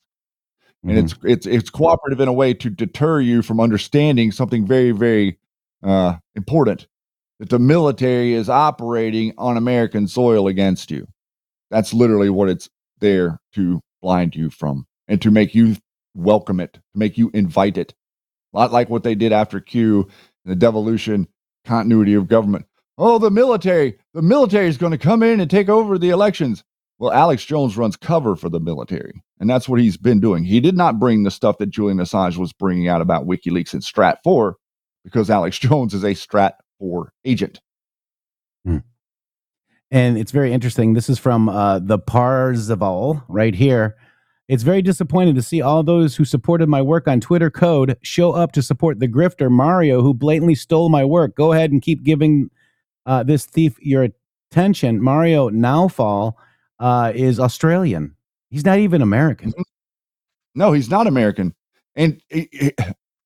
And it's cooperative in a way to deter you from understanding something very, very important, that the military is operating on American soil against you. That's literally what it's there to blind you from and to make you welcome it, to make you invite it. A lot like what they did after Q, the devolution, continuity of government. Oh, the military is going to come in and take over the elections. Well, Alex Jones runs cover for the military, and that's what he's been doing. He did not bring the stuff that Julian Assange was bringing out about WikiLeaks and Stratfor, because Alex Jones is a Stratfor agent. Hmm. And it's very interesting. This is from the Parzival right here. It's very disappointing to see all those who supported my work on Twitter Code show up to support the grifter Mario, who blatantly stole my work. Go ahead and keep giving this thief your attention. Mario Nawfal is Australian. He's not even American. No, he's not American. And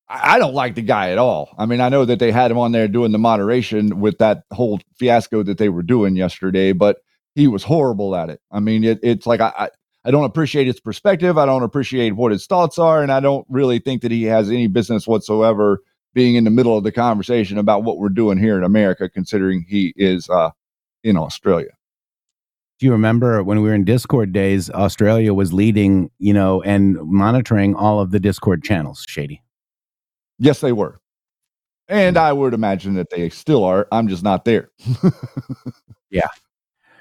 I don't like the guy at all. I mean, I know that they had him on there doing the moderation with that whole fiasco that they were doing yesterday, but he was horrible at it. I mean, it's like I don't appreciate his perspective. I don't appreciate what his thoughts are. And I don't really think that he has any business whatsoever being in the middle of the conversation about what we're doing here in America, considering he is in Australia. Do you remember when we were in Discord days, Australia was leading, you know, and monitoring all of the Discord channels, Shady? Yes, they were. And I would imagine that they still are. I'm just not there. Yeah.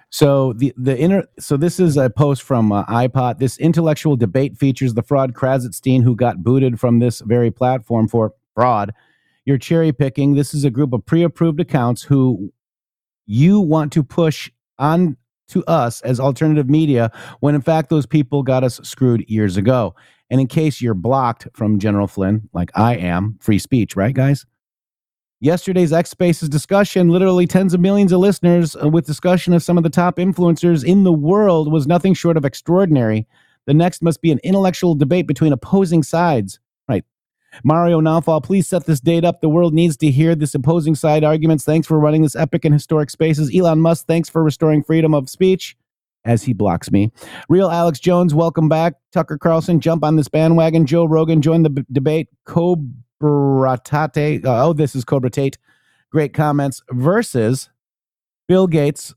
So so this is a post from iPod. This intellectual debate features the fraud Krasetstein, who got booted from this very platform for fraud. You're cherry picking. This is a group of pre-approved accounts who you want to push on to us as alternative media, when in fact those people got us screwed years ago. And in case you're blocked from General Flynn, like I am, free speech, right, guys? Yesterday's X Spaces discussion, literally tens of millions of listeners with discussion of some of the top influencers in the world, was nothing short of extraordinary. The next must be an intellectual debate between opposing sides. Right. Mario Nawfal, please set this date up. The world needs to hear this opposing side arguments. Thanks for running this epic and historic spaces. Elon Musk, thanks for restoring freedom of speech, as he blocks me. Real Alex Jones, welcome back. Tucker Carlson, jump on this bandwagon. Joe Rogan, join the debate. This is Cobra Tate. Great comments versus Bill Gates,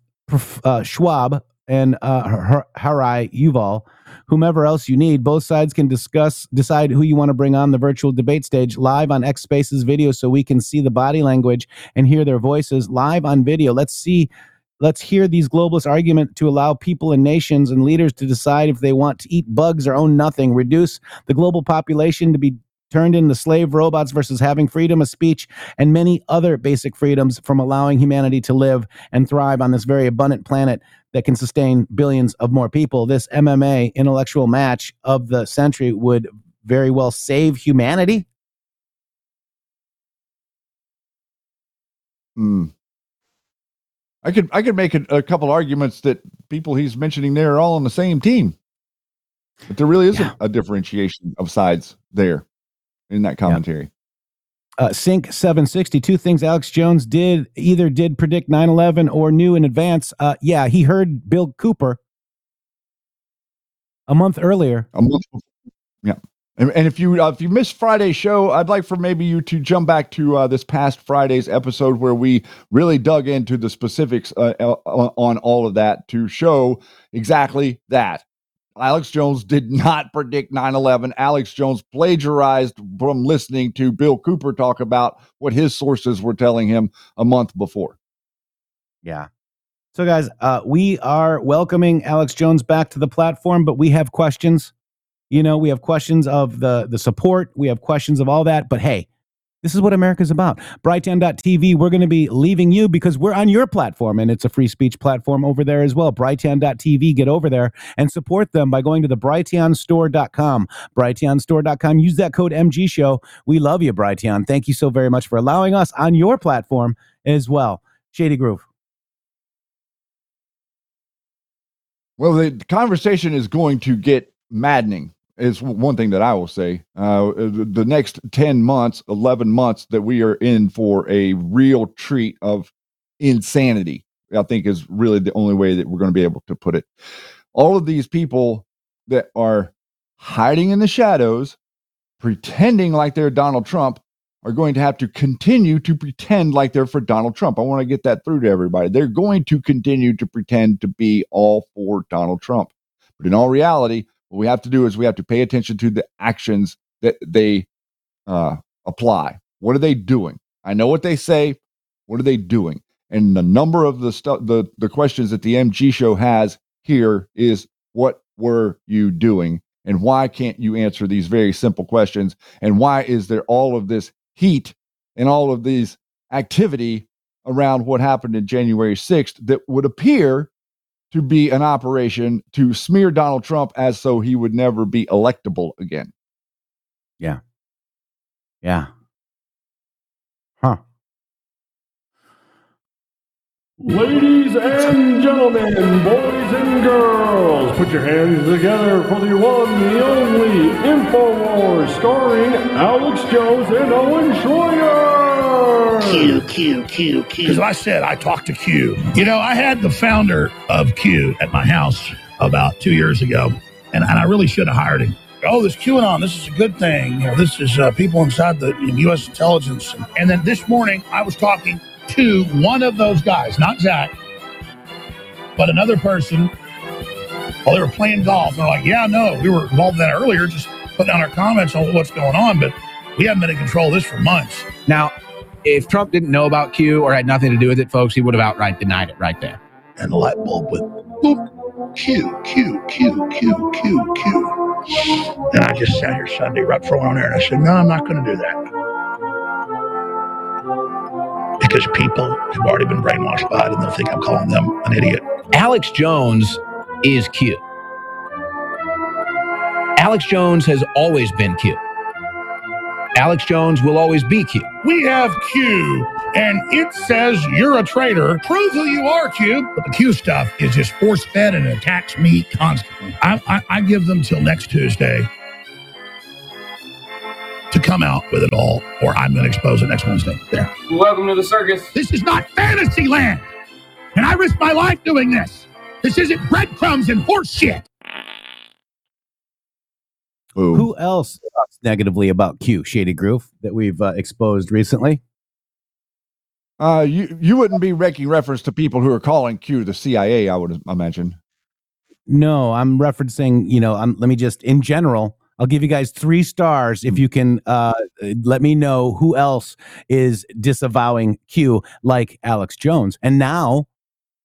Schwab, and Harai Yuval, whomever else you need. Both sides can decide who you want to bring on the virtual debate stage live on X Spaces video, so we can see the body language and hear their voices live on video. Let's hear these globalist argument to allow people and nations and leaders to decide if they want to eat bugs or own nothing. Reduce the global population to be turned into slave robots versus having freedom of speech and many other basic freedoms from allowing humanity to live and thrive on this very abundant planet that can sustain billions of more people. This MMA intellectual match of the century would very well save humanity. I could make a couple arguments that people he's mentioning there are all on the same team, but there really isn't a differentiation of sides there in that commentary. Yeah. Sync 760, two things Alex Jones did, either did predict 9/11 or knew in advance. He heard Bill Cooper a month earlier. Yeah. And if you missed Friday's show, I'd like for maybe you to jump back to this past Friday's episode, where we really dug into the specifics on all of that to show exactly that. Alex Jones did not predict 9/11. Alex Jones plagiarized from listening to Bill Cooper talk about what his sources were telling him a month before. Yeah. So, guys, we are welcoming Alex Jones back to the platform, but we have questions. You know, we have questions of the support. We have questions of all that. But hey, This is what America's about. Brighteon.tv, we're going to be leaving you because we're on your platform, and it's a free speech platform over there as well. Brighteon.tv, get over there and support them by going to the BrighteonStore.com. BrighteonStore.com, use that code MGShow. We love you, Brighteon. Thank you so very much for allowing us on your platform as well. Shady Groove. Well, the conversation is going to get maddening. It's one thing that I will say. The next 10 months, 11 months that we are in for a real treat of insanity, I think is really the only way that we're going to be able to put it. All of these people that are hiding in the shadows, pretending like they're Donald Trump, are going to have to continue to pretend like they're for Donald Trump. I want to get that through to everybody. They're going to continue to pretend to be all for Donald Trump. But in all reality, what we have to do is we have to pay attention to the actions that they apply. What are they doing? I know what they say. What are they doing? And the number of the stuff, the questions that the MG show has here is, what were you doing? And why can't you answer these very simple questions? And why is there all of this heat and all of these activity around what happened in January 6th that would appear to be an operation to smear Donald Trump as so he would never be electable again? Yeah. Yeah. Huh. Ladies and gentlemen, boys and girls, put your hands together for the one, the only Infowars, starring Alex Jones and Owen Schroyer. Q. Because I said I talked to Q. You know, I had the founder of Q at my house about 2 years ago, and I really should have hired him. Oh, this QAnon, this is a good thing. You know, this is people inside the U.S. intelligence. And then this morning, I was talking to one of those guys, not Zach, but another person, while they were playing golf. They're like, yeah, no, we were involved in that earlier, just putting out our comments on what's going on, but we haven't been in control of this for months. Now, if Trump didn't know about Q or had nothing to do with it, folks, he would have outright denied it right there. And the light bulb went, boop, Q. And I just sat here Sunday right before I went on air, and I said, no, I'm not going to do that. Because people have already been brainwashed by it, and they'll think I'm calling them an idiot. Alex Jones is Q. Alex Jones has always been Q. Alex Jones will always be Q. We have Q, and it says you're a traitor. Prove who you are, Q. But the Q stuff is just force-fed and attacks me constantly. I give them till next Tuesday to come out with it all, or I'm going to expose it next Wednesday. There. Welcome to the circus. This is not fantasy land, and I risk my life doing this. This isn't breadcrumbs and horse shit. Ooh. Who else talks negatively about Q, Shady Groove, that we've exposed recently? You wouldn't be making reference to people who are calling Q the CIA, I would imagine. No, I'm referencing, let me just, in general, I'll give you guys 3 stars if you can let me know who else is disavowing Q like Alex Jones. And now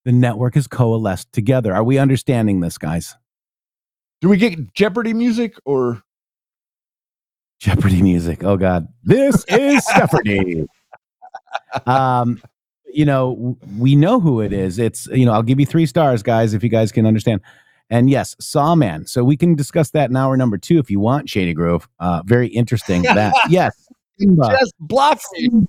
the network is coalesced together. Are we understanding this, guys? Do we get Jeopardy music or? Jeopardy music. Oh, God. This is Jeopardy. We know who it is. It's, I'll give you 3 stars, guys, if you guys can understand. And yes, Sawman. So we can discuss that in hour number 2 if you want, Shady Grove. Very interesting. That yes, Simba. Just blocked you.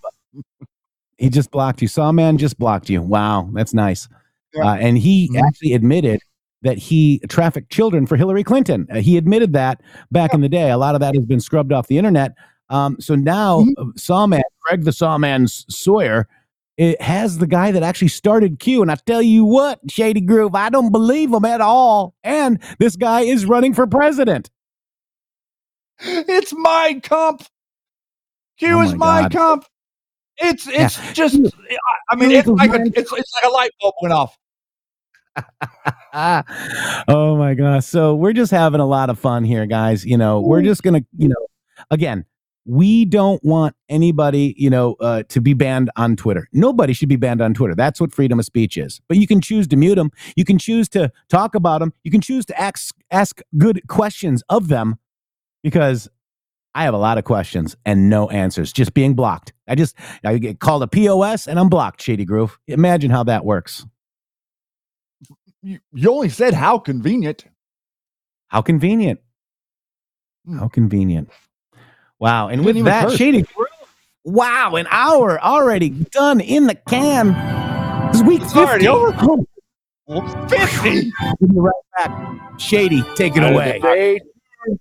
He just blocked you. Sawman just blocked you. Wow, that's nice. Yeah. And he actually admitted that he trafficked children for Hillary Clinton. He admitted that back in the day. A lot of that has been scrubbed off the internet. So now Sawman, Craig the Sawman Sawyer. It has the guy that actually started Q, and I tell you what, Shady Groove, I don't believe him at all. And this guy is running for president. It's Mein Kampf. Q is Mein Kampf. It's just, I mean, it's like a light bulb went off. Oh my gosh! So we're just having a lot of fun here, guys. We're just gonna, again. We don't want anybody, to be banned on Twitter. Nobody should be banned on Twitter. That's what freedom of speech is. But you can choose to mute them. You can choose to talk about them. You can choose to ask good questions of them, because I have a lot of questions and no answers. Just being blocked. I get called a POS and I'm blocked, Shady Groove. Imagine how that works. You only said how convenient. How convenient. How convenient. Wow. And with that, Shady Groove. Wow. An hour already done in the can. It's week 50. Already over. 50. We'll be right back. Shady, take it away.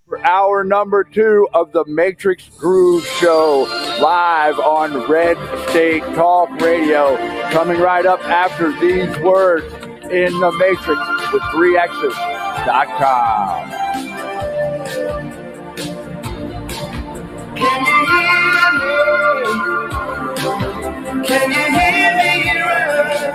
For hour number 2 of the Matrix Groove Show, live on Red State Talk Radio. Coming right up after these words in the Matrix with 3Xs.com. Can you hear me? Can you hear me running?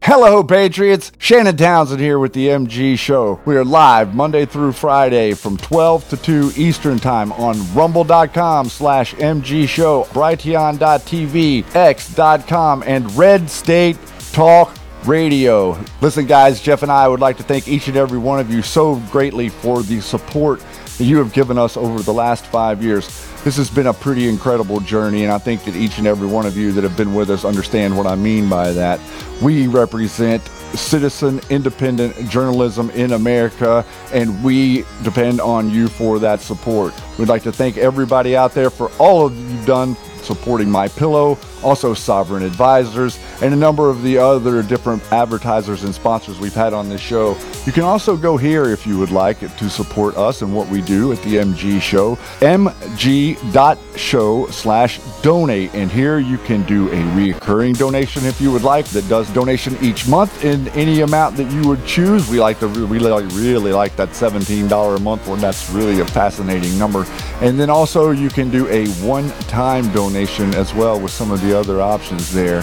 Hello, Patriots. Shannon Townsend here with the MG Show. We are live Monday through Friday from 12 to 2 Eastern Time on Rumble.com/MG Show, Brighteon.tv, X.com, and Red State Talk Radio. Listen, guys, Jeff and I would like to thank each and every one of you so greatly for the support that you have given us over the last 5 years. This has been a pretty incredible journey, and I think that each and every one of you that have been with us understand what I mean by that. We represent citizen independent journalism in America, and we depend on you for that support. We'd like to thank everybody out there for all of you've done supporting My Pillow, also Sovereign Advisors, and a number of the other different advertisers and sponsors we've had on this show. You can also go here if you would like to support us and what we do at the MG Show, mg.show/donate. And here you can do a recurring donation if you would like, that does donation each month in any amount that you would choose. We like to really like that $17 a month one. That's really a fascinating number. And then also you can do a one-time donation as well with some of the other options there.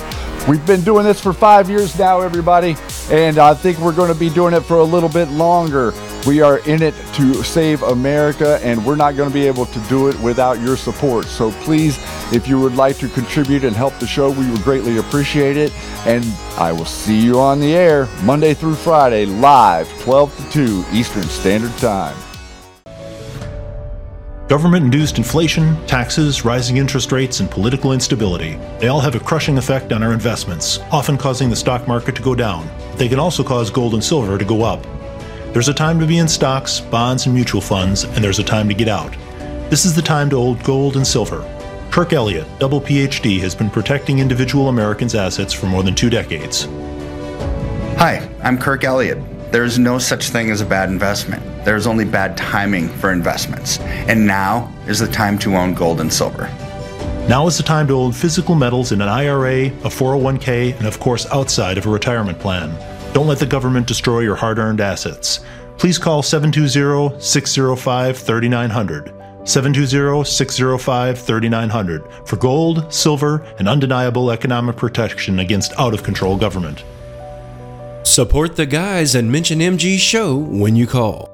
We've been doing this for 5 years now, everybody, and I think we're going to be doing it for a little bit longer. We are in it to save America, and we're not going to be able to do it without your support. So please, if you would like to contribute and help the show, we would greatly appreciate it. And I will see you on the air Monday through Friday, live 12 to 2 Eastern Standard Time. Government-induced inflation, taxes, rising interest rates, and political instability, they all have a crushing effect on our investments, often causing the stock market to go down. They can also cause gold and silver to go up. There's a time to be in stocks, bonds, and mutual funds, and there's a time to get out. This is the time to hold gold and silver. Kirk Elliott, double PhD, has been protecting individual Americans' assets for more than 2 decades. Hi, I'm Kirk Elliott. There is no such thing as a bad investment. There is only bad timing for investments. And now is the time to own gold and silver. Now is the time to own physical metals in an IRA, a 401k, and of course outside of a retirement plan. Don't let the government destroy your hard-earned assets. Please call 720-605-3900, 720-605-3900 for gold, silver, and undeniable economic protection against out-of-control government. Support the guys and mention MG Show when you call.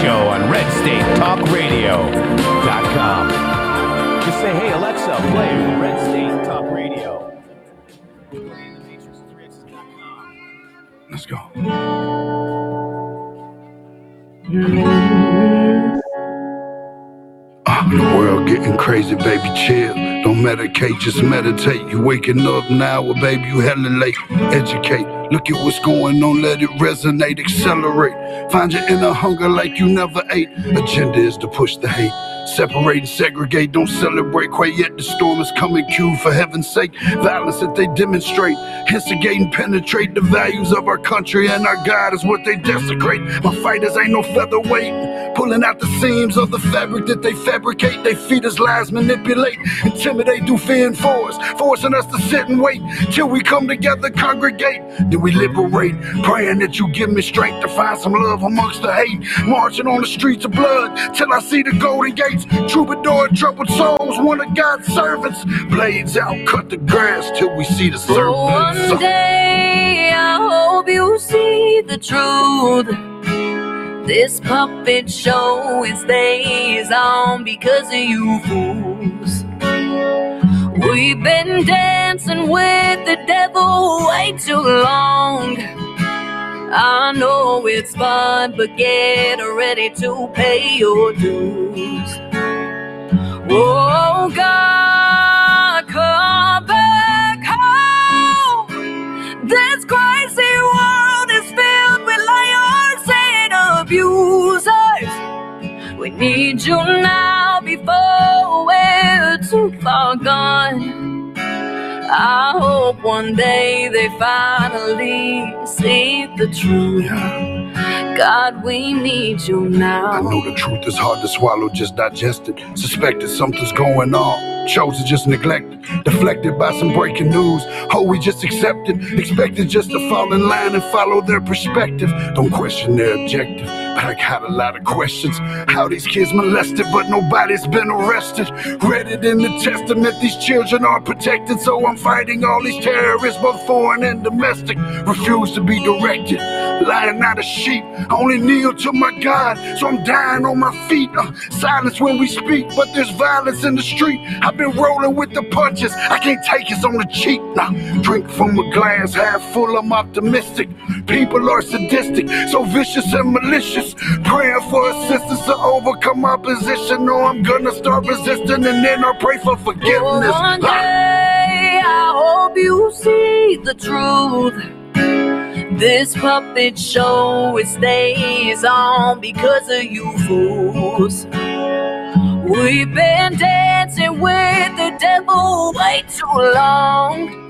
show on RedStateTalkRadio.com. Just say, hey, Alexa, play Red State Talk Radio. Let's go. The world getting crazy, baby, chill. Don't medicate, just meditate. You waking up now, well, baby, you hella late. Educate, look at what's going on, let it resonate, accelerate. Find your inner hunger like you never ate. Agenda is to push the hate, separate and segregate, don't celebrate quite yet. The storm is coming, cue for heaven's sake. Violence that they demonstrate, instigate and penetrate. The values of our country and our God is what they desecrate. My fighters ain't no featherweight, pulling out the seams of the fabric that they fabricate. They feed us lies, manipulate, intimidate through fear and force, forcing us to sit and wait till we come together, congregate. Then we liberate, praying that you give me strength to find some love amongst the hate. Marching on the streets of blood till I see the golden gates. Troubadour, troubled souls, one of God's servants. Blades out, cut the grass till we see the serpent. Oh, one day I hope you see the truth. This puppet show, it stays on because of you fools. We've been dancing with the devil way too long. I know it's fun, but get ready to pay your dues. Oh God, come back home. This crazy world is filled with liars and abusers. We need you now before we're too far gone. I hope one day they finally see the truth. God, we need you now. I know the truth is hard to swallow, just digest it. Suspected something's going on, chose to just neglect it. Deflected by some breaking news, oh, we just accepted. Expected just to fall in line and follow their perspective. Don't question their objective, but I got a lot of questions. How these kids molested, but nobody's been arrested. Read it in the testament, these children are protected. So I'm fighting all these terrorists, both foreign and domestic. Refuse to be directed, lying out of sheep. I only kneel to my God, so I'm dying on my feet. Silence when we speak, but there's violence in the street. I've been rolling with the punches, I can't take it on the cheap. Drink from a glass half full, I'm optimistic. People are sadistic, so vicious and malicious. Praying for assistance to overcome opposition. No, I'm gonna start resisting, and then I'll pray for forgiveness. Oh, one day, I hope you see the truth. This puppet show, it stays on because of you fools. We've been dancing with the devil way too long.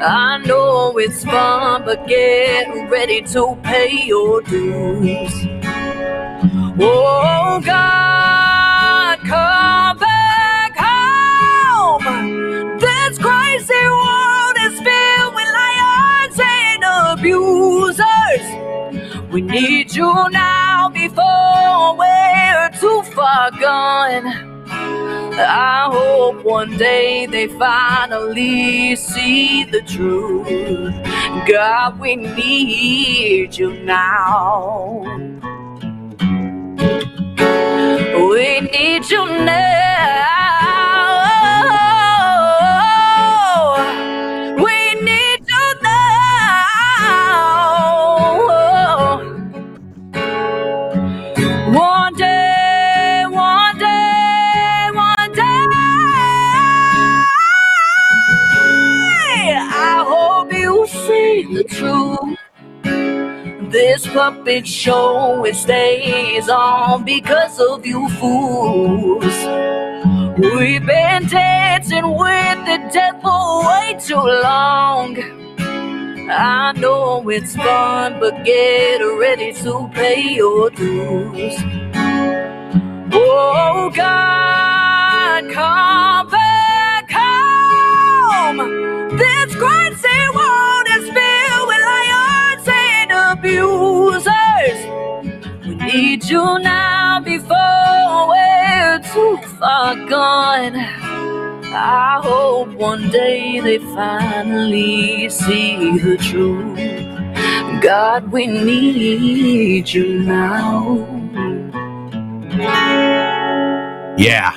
I know it's fun, but get ready to pay your dues. Oh God, come back home. This crazy world is filled with liars and abusers. We need you now before we're too far gone. I hope one day they finally see the truth. God, we need you now. We need you now. We need you now. One day. The truth. This puppet show, it stays on because of you fools. We've been dancing with the devil way too long. I know it's fun, but get ready to pay your dues. Oh God, come back home. This crazy world is filled with liars and abusers. We need you now before we're too far gone. I hope one day they finally see the truth. God, we need you now. Yeah.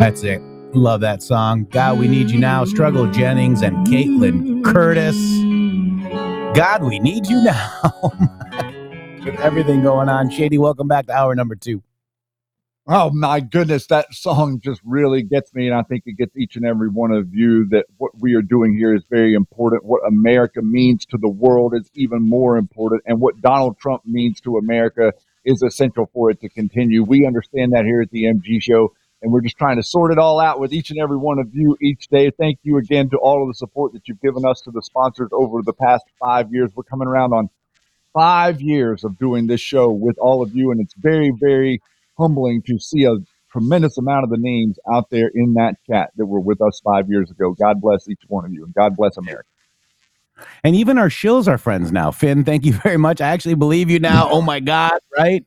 That's it. Love that song. God, We Need You Now, Struggle Jennings and Caitlin Curtis. God, We Need You Now. With everything going on. Shady, welcome back to hour number 2. Oh, my goodness. That song just really gets me, and I think it gets each and every one of you, that what we are doing here is very important. What America means to the world is even more important, and what Donald Trump means to America is essential for it to continue. We understand that here at the MG Show, and we're just trying to sort it all out with each and every one of you each day. Thank you again to all of the support that you've given us, to the sponsors over the past 5 years. We're coming around on 5 years of doing this show with all of you, and it's very, very humbling to see a tremendous amount of the names out there in that chat that were with us 5 years ago. God bless each one of you, and God bless America. And even our shills are friends now. Finn, thank you very much. I actually believe you now. Oh, my God, right?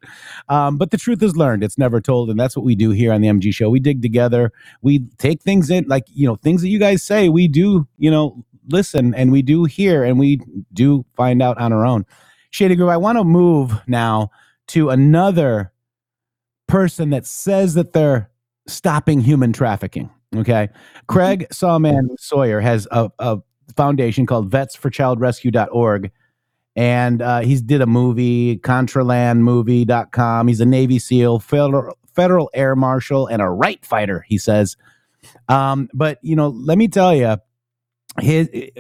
But the truth is learned. It's never told, and that's what we do here on the MG Show. We dig together. We take things in, like, you know, things that you guys say, we do, you know, listen, and we do hear, and we do find out on our own. Shady Groove, I want to move now to another person that says that they're stopping human trafficking, okay? Craig Sawman Sawyer has a foundation called vetsforchildrescue.org, and he's did a movie, contralandmovie.com. He's a Navy SEAL, federal air marshal, and a right fighter, he says. But, you know, let me tell you,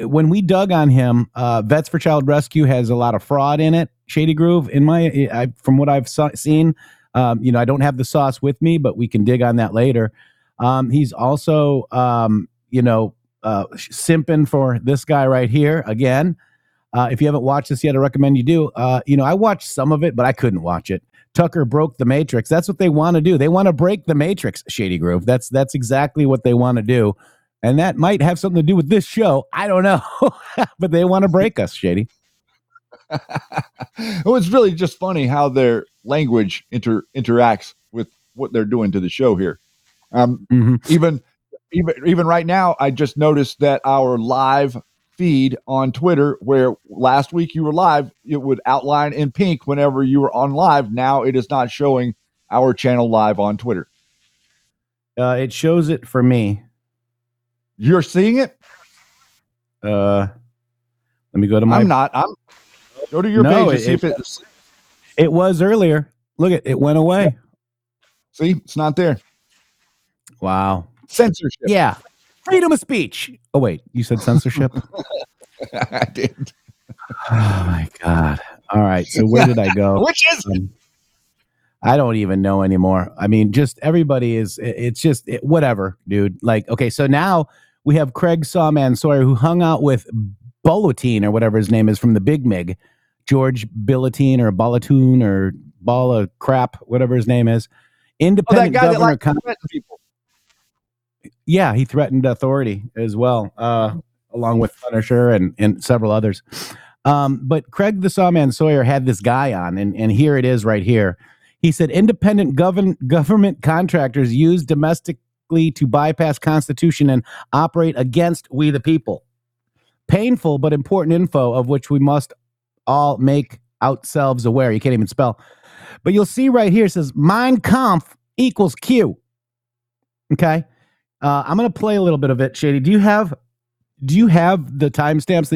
when we dug on him, Vets for Child Rescue has a lot of fraud in it, Shady Groove, from what I've seen. You know, I don't have the sauce with me, but we can dig on that later. He's also, simping for this guy right here. Again, if you haven't watched this yet, I recommend you do. I watched some of it, but I couldn't watch it. Tucker broke the matrix. That's what they want to do. They want to break the matrix, Shady Groove. That's exactly what they want to do. And that might have something to do with this show. I don't know, but they want to break us, Shady. Well, it's really just funny how their language interacts with what they're doing to the show here. Even right now, I just noticed that our live feed on Twitter, where last week you were live, it would outline in pink whenever you were on live. Now it is not showing our channel live on Twitter. It shows it for me. You're seeing it? Let me go to my... I'm not. Go to your page to see if it's... It was earlier. Look, it went away. Yeah. See? It's not there. Wow. Censorship. Yeah. Freedom of speech. Oh, wait. You said censorship? I did. Oh, my God. All right. So where did I go? Which is it? I don't even know anymore. I mean, just everybody is... It's just whatever, dude. Like, okay, so now we have Craig Sawman Sawyer, who hung out with Bulletin or whatever his name is from the Big Mig, George Billetin or Bolatoon or Bala Crap, whatever his name is. Independent governor. Yeah, he threatened authority as well, along with Punisher and several others. But Craig the Sawman Sawyer had this guy on, and here it is right here. He said independent government contractors use domestically to bypass Constitution and operate against we the people. Painful but important info of which we must all make ourselves aware. You can't even spell. But you'll see right here, it says Mein Kampf equals Q. Okay? I'm going to play a little bit of it, Shady. Do you have the timestamps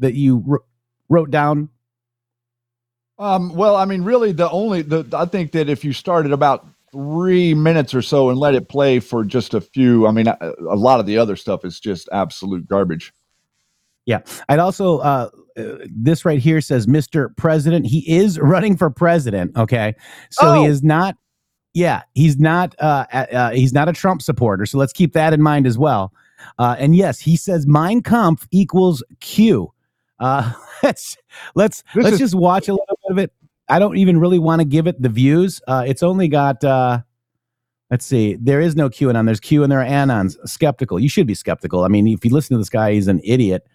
that you wrote down? Well, I mean, really, I think that if you started about 3 minutes or so and let it play for just a few, I mean, a lot of the other stuff is just absolute garbage. Yeah. I'd also, this right here says Mr. President. He is running for president. Okay. So He is not, he's not a Trump supporter. So let's keep that in mind as well. And yes, he says Mein Kampf equals Q. Let's just watch a little bit of it. I don't even really want to give it the views. It's only got, let's see. There is no QAnon. There's Q and there are anons. Skeptical. You should be skeptical. I mean, if you listen to this guy, he's an idiot.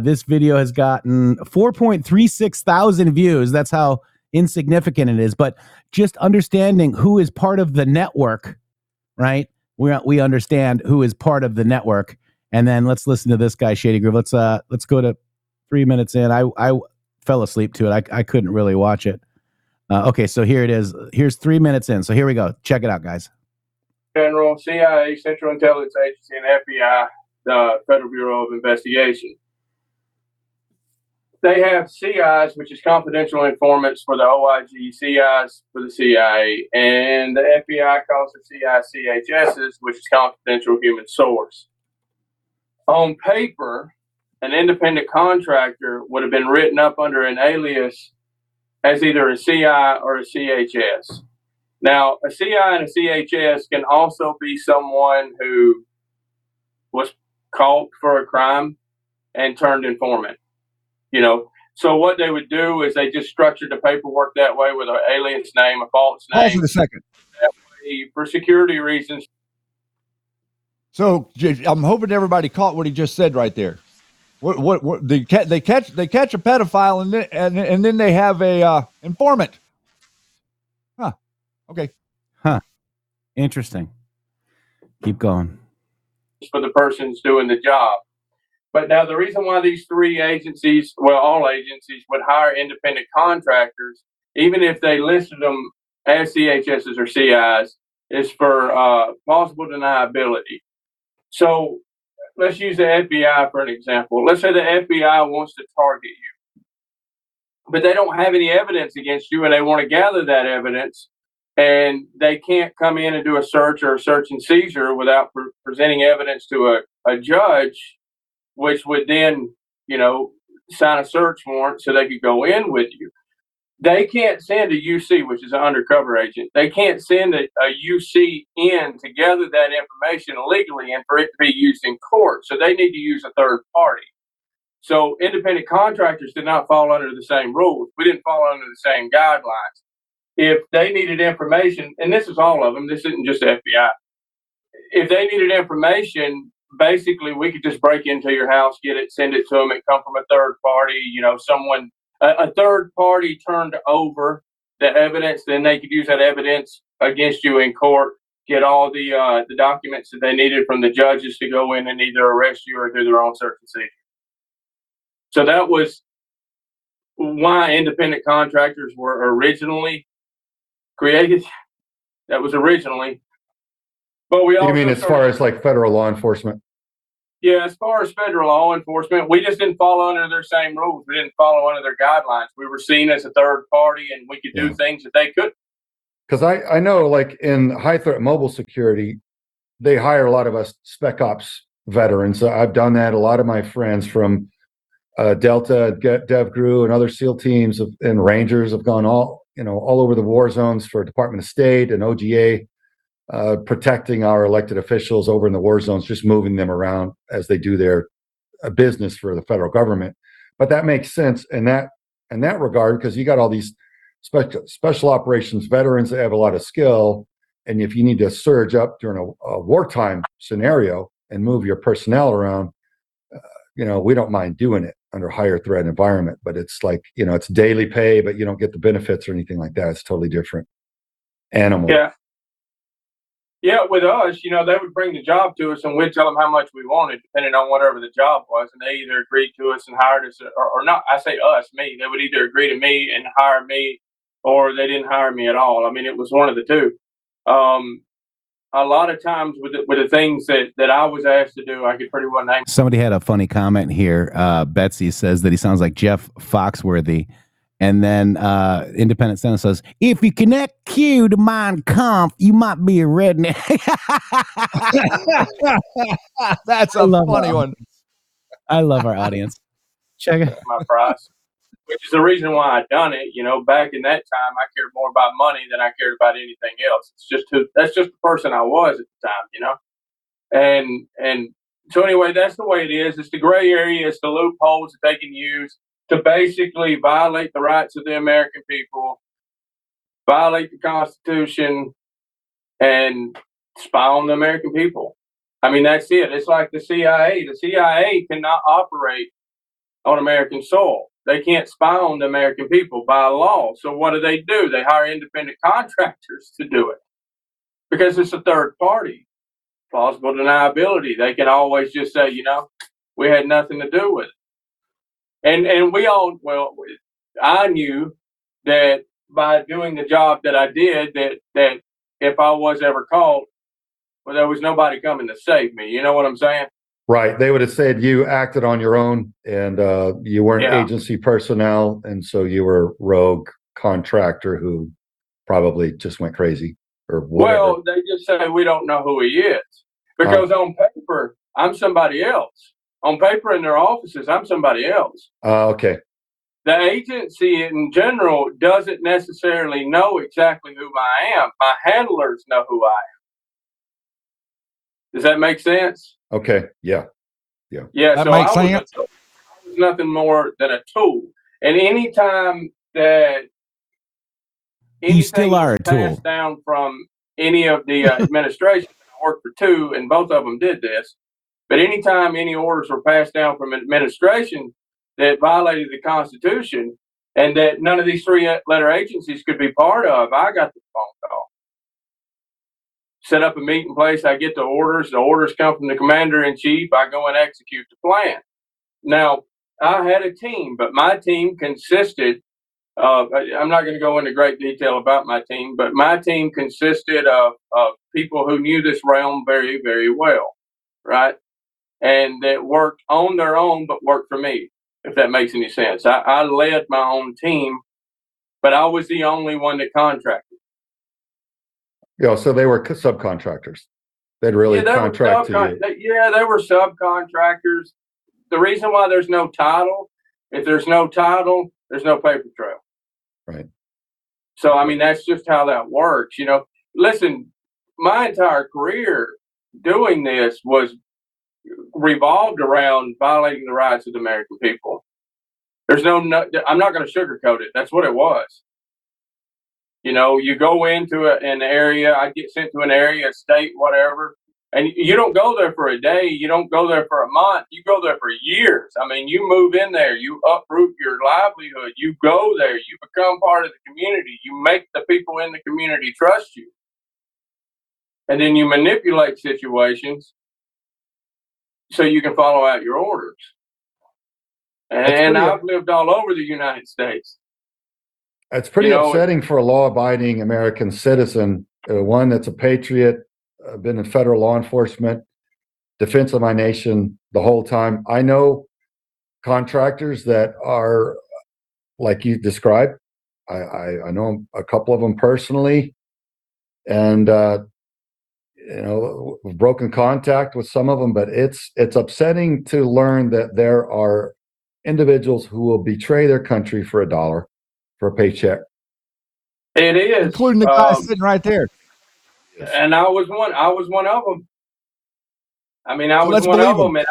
This video has gotten 4.36 thousand views. That's how insignificant it is. But just understanding who is part of the network, right? We understand who is part of the network. And then let's listen to this guy, Shady Groove. Let's go to 3 minutes in. I fell asleep to it. I couldn't really watch it. Okay, so here it is. Here's 3 minutes in. So here we go. Check it out, guys. General, CIA, Central Intelligence Agency, and FBI, the Federal Bureau of Investigation. They have CIs, which is confidential informants for the OIG, CIs for the CIA, and the FBI calls it CICHSs, which is confidential human source. On paper, an independent contractor would have been written up under an alias as either a CI or a CHS. Now, a CI and a CHS can also be someone who was caught for a crime and turned informant. You know, so what they would do is they just structured the paperwork that way with an alias name, a false name. Pause for a second. That way, for security reasons. So I'm hoping everybody caught what he just said right there. What they catch a pedophile and then they have a informant. Huh. Okay. Huh. Interesting. Keep going. For the person's doing the job. But now the reason why these three agencies, well, all agencies would hire independent contractors, even if they listed them as CHSs or CIs, is for possible deniability. So let's use the FBI for an example. Let's say the FBI wants to target you, but they don't have any evidence against you and they want to gather that evidence, and they can't come in and do a search or a search and seizure without presenting evidence to a judge, which would then, you know, sign a search warrant so they could go in with you. They can't send a UC, which is an undercover agent. They can't send a UC in to gather that information legally and for it to be used in court. So they need to use a third party. So independent contractors did not fall under the same rules. We didn't fall under the same guidelines. If they needed information, and this is all of them, this isn't just the FBI. If they needed information, basically, we could just break into your house, get it, send it to them. It come from a third party, you know, someone, a third party turned over the evidence. Then they could use that evidence against you in court, get all the documents that they needed from the judges to go in and either arrest you or do their own search and seizure. So that was why independent contractors were originally created. That was originally. But we also, you mean as far as like federal law enforcement? Yeah, as far as federal law enforcement, we just didn't follow under their same rules. We didn't follow under their guidelines. We were seen as a third party, and we could do things that they couldn't. Because I know, like in high threat mobile security, they hire a lot of us spec ops veterans. I've done that. A lot of my friends from Delta, DevGru, and other SEAL teams and Rangers have gone all over the war zones for Department of State and OGA. Protecting our elected officials over in the war zones, just moving them around as they do their business for the federal government. But that makes sense in that regard, because you got all these special operations veterans that have a lot of skill, and if you need to surge up during a wartime scenario and move your personnel around, we don't mind doing it under higher threat environment. But it's like, it's daily pay, but you don't get the benefits or anything like that. It's totally different animal. Yeah. Yeah, with us, they would bring the job to us and we'd tell them how much we wanted, depending on whatever the job was. And they either agreed to us and hired us or not. I say us, me. They would either agree to me and hire me, or they didn't hire me at all. I mean, it was one of the two. A lot of times with the things that I was asked to do, I could pretty well name. Somebody had a funny comment here. Betsy says that he sounds like Jeff Foxworthy. And then Independent Senate says, if you connect Q to Mein Kampf, you might be a redneck. That's a funny one. I love our audience. Check it out. My price, which is the reason why I done it. Back in that time, I cared more about money than I cared about anything else. It's just that's just the person I was at the time, And so anyway, that's the way it is. It's the gray area. It's the loopholes that they can use to basically violate the rights of the American people, violate the Constitution, and spy on the American people. I mean, that's it. It's like the CIA. The CIA cannot operate on American soil. They can't spy on the American people by law. So what do? They hire independent contractors to do it because it's a third party. Plausible deniability. They can always just say, we had nothing to do with it. And we all, I knew that by doing the job that I did that if I was ever caught, well, there was nobody coming to save me. You know what I'm saying? Right. They would have said you acted on your own and you weren't agency personnel. And so you were rogue contractor who probably just went crazy or whatever. Well, they just say we don't know who he is because on paper, I'm somebody else. On paper in their offices, I'm somebody else. Okay. The agency in general doesn't necessarily know exactly who I am. My handlers know who I am. Does that make sense? Okay. Yeah. That makes sense. I was nothing more than a tool. And anytime that you still are a tool passed down from any of the administration, I worked for two, and both of them did this. But anytime any orders were passed down from administration that violated the Constitution and that none of these three-letter agencies could be part of, I got the phone call. Set up a meeting place. I get the orders. The orders come from the commander in chief. I go and execute the plan. Now, I had a team, but my team consisted of, I'm not going to go into great detail about my team, but my team consisted of people who knew this realm very, very well, right? And that worked on their own, but worked for me, if that makes any sense. I led my own team, but I was the only one that contracted. Yeah, you know, so they were subcontractors. They'd really contract to you. Yeah, they were subcontractors. The reason why there's no title, if there's no title, there's no paper trail. Right. So, I mean, that's just how that works. You know, listen, my entire career doing this was revolved around violating the rights of the American people. There's no I'm not going to sugarcoat it. That's what it was. You know, you go into an area, I get sent to an area, a state, whatever, and you don't go there for a day. You don't go there for a month. You go there for years. I mean, you move in there. You uproot your livelihood. You go there. You become part of the community. You make the people in the community trust you. And then you manipulate situations so you can follow out your orders. And I've lived all over the United States. It's pretty upsetting for a law-abiding American citizen, one that's a patriot, been in federal law enforcement, defense of my nation the whole time. I know contractors that are like you described. I know a couple of them personally, and we've broken contact with some of them. But it's upsetting to learn that there are individuals who will betray their country for a dollar. For a paycheck. It is. Including the guy sitting right there. And I was one of them. I mean, I was one of them. And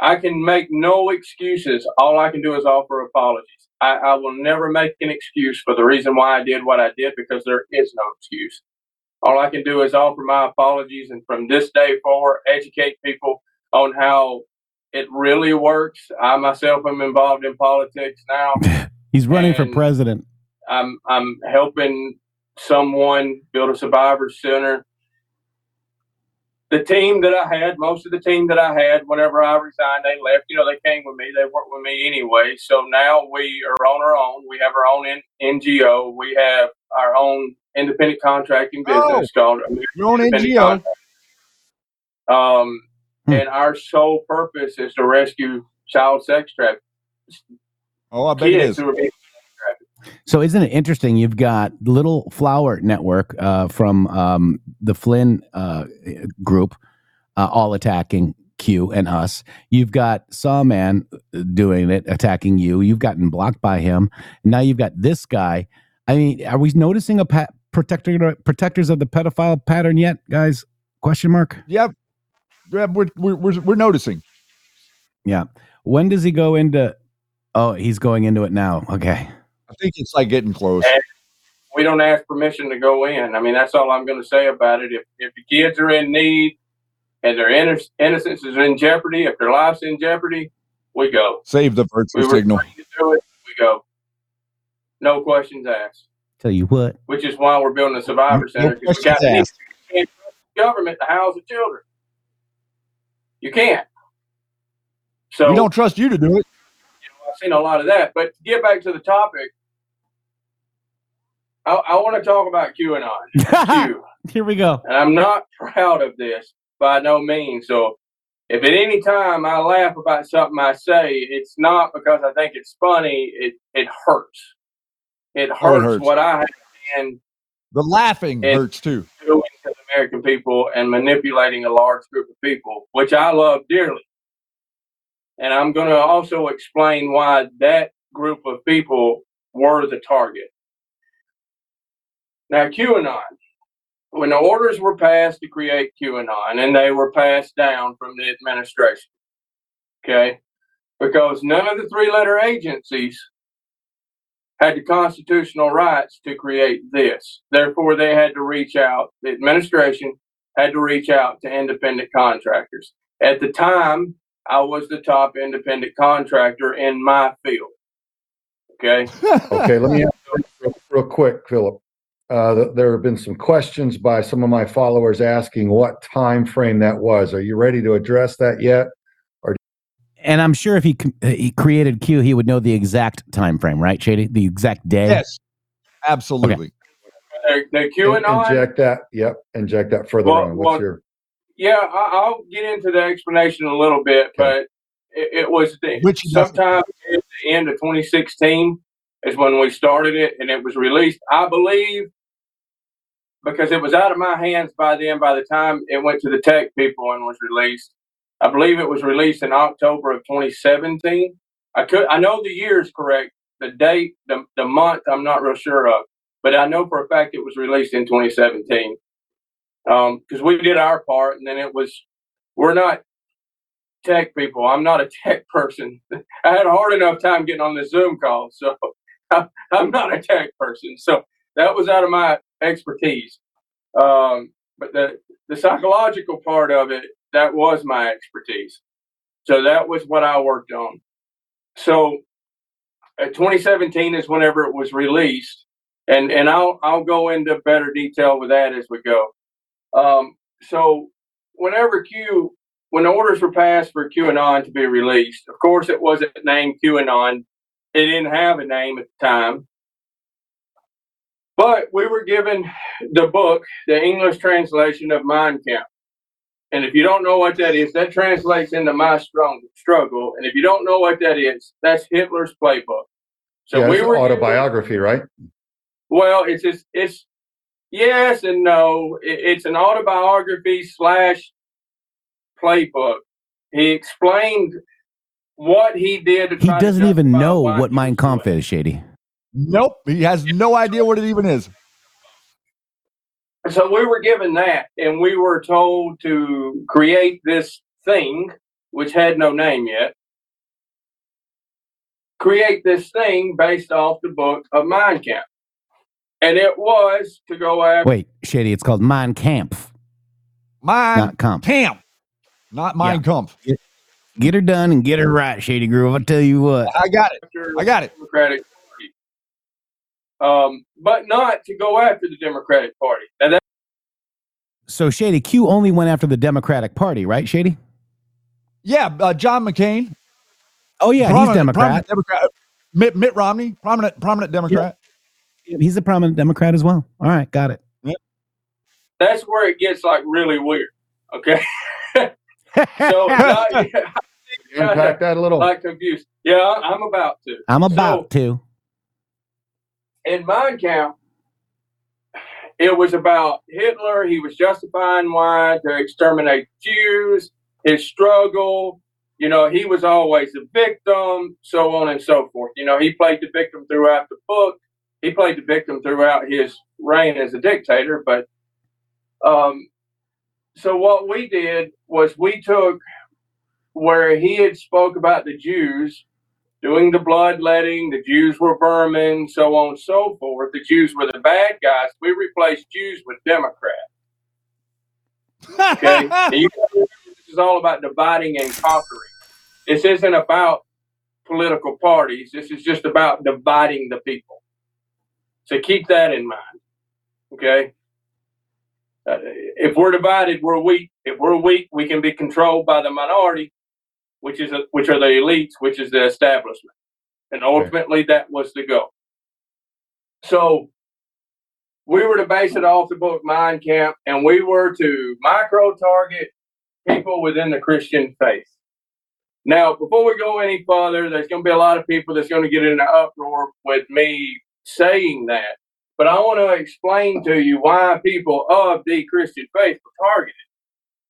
I can make no excuses. All I can do is offer apologies. I will never make an excuse for the reason why I did what I did, because there is no excuse. All I can do is offer my apologies. And from this day forward, educate people on how it really works. I myself am involved in politics now. He's running for president. I'm helping someone build a survivor center. The team that I had, most of the team that I had, whenever I resigned, they left. You know, they came with me. They worked with me anyway. So now we are on our own. We have our own NGO. We have our own independent contracting business called your own NGO. And our sole purpose is to rescue child sex traffickers. Oh, I bet it is. So isn't it interesting? You've got Little Flower Network from the Flynn group, all attacking Q and us. You've got Sawman doing it, attacking you. You've gotten blocked by him. Now you've got this guy. I mean, are we noticing a protectors of the pedophile pattern yet, guys? Question mark? Yep. Yeah, we're noticing. Yeah. When does he go into... Oh, he's going into it now. Okay. I think it's like getting close. And we don't ask permission to go in. I mean, that's all I'm going to say about it. If the kids are in need and their innocence is in jeopardy, if their life's in jeopardy, we go. Save the virtue signal. We go. No questions asked. Tell you what. Which is why we're building a survivor center. No questions asked. You can't trust the government to house the children. You can't. So we don't trust you to do it. Seen a lot of that, but to get back to the topic, I want to talk about QAnon. Here we go. And I'm not proud of this by no means. So if at any time I laugh about something I say, it's not because I think it's funny. It hurts. It hurts what I have been. The laughing hurts too. Doing to the American people and manipulating a large group of people, which I love dearly. And I'm going to also explain why that group of people were the target. Now, QAnon, when the orders were passed to create QAnon, and they were passed down from the administration, okay, because none of the three-letter agencies had the constitutional rights to create this. Therefore, they had to reach out, the administration had to reach out to independent contractors. At the time, I was the top independent contractor in my field, okay? Okay, let me ask you real quick, Philip. There have been some questions by some of my followers asking what time frame that was. Are you ready to address that yet? And I'm sure if he created Q, he would know the exact time frame, right, Shady? The exact day? Yes, absolutely. Okay. The QAnon? Inject that. Yep, inject that further on. What's your? Yeah, I'll get into the explanation a little bit, okay. But it was sometime at the end of 2016 is when we started it, and it was released, I believe, because it was out of my hands by then, by the time it went to the tech people and was released. I believe it was released in October of 2017. I know the year is correct. The date, the month, I'm not real sure of. But I know for a fact it was released in 2017. Because we did our part, and then we're not tech people. I'm not a tech person. I had a hard enough time getting on the Zoom call, so I'm not a tech person. So that was out of my expertise. But the psychological part of it, that was my expertise. So that was what I worked on. So 2017 is whenever it was released. And I'll go into better detail with that as we go. So when the orders were passed for QAnon to be released, of course it wasn't named QAnon. It didn't have a name at the time. But we were given the book, the English translation of Mein Kampf. And if you don't know what that is, that translates into My Struggle. And if you don't know what that is, that's Hitler's playbook. So yeah, it's autobiography, right? Well, it's yes and no. It's an autobiography / playbook. He explained what he did. To try he doesn't to even know what Mein Kampf is, Shady. Nope, he has no idea what it even is. So we were given that, and we were told to create this thing, which had no name yet, create this thing based off the book of Mein Kampf. And it was to go after... Wait, Shady, it's called Mein Kampf. Mein Kampf. Not Mein Kampf. Yeah. Get her done and get her right, Shady Groove. I'll tell you what. I got it. Democratic Party. But not to go after the Democratic Party. And so, Shady, Q only went after the Democratic Party, right, Shady? Yeah, John McCain. Oh, yeah, he's Democrat. Mitt Romney, prominent Democrat. Yeah. He's a prominent Democrat as well. All right, got it. Yep. That's where it gets like really weird. Okay, so unpack that a little. Like confused. Yeah, I'm about to. In Mein Kampf, it was about Hitler. He was justifying why to exterminate Jews. His struggle. You know, he was always the victim, so on and so forth. You know, he played the victim throughout the book. He played the victim throughout his reign as a dictator. But so what we did was we took where he had spoke about the Jews doing the bloodletting, the Jews were vermin, so on and so forth. The Jews were the bad guys. We replaced Jews with Democrats. Okay? This is all about dividing and conquering. This isn't about political parties. This is just about dividing the people. So keep that in mind, okay? If we're divided, we're weak. If we're weak, we can be controlled by the minority, which are the elites, which is the establishment. And ultimately, that was the goal. So we were to base it off the book Mein Kampf, and we were to micro-target people within the Christian faith. Now, before we go any further, there's going to be a lot of people that's going to get in an uproar with me saying that. But I want to explain to you why people of the Christian faith were targeted.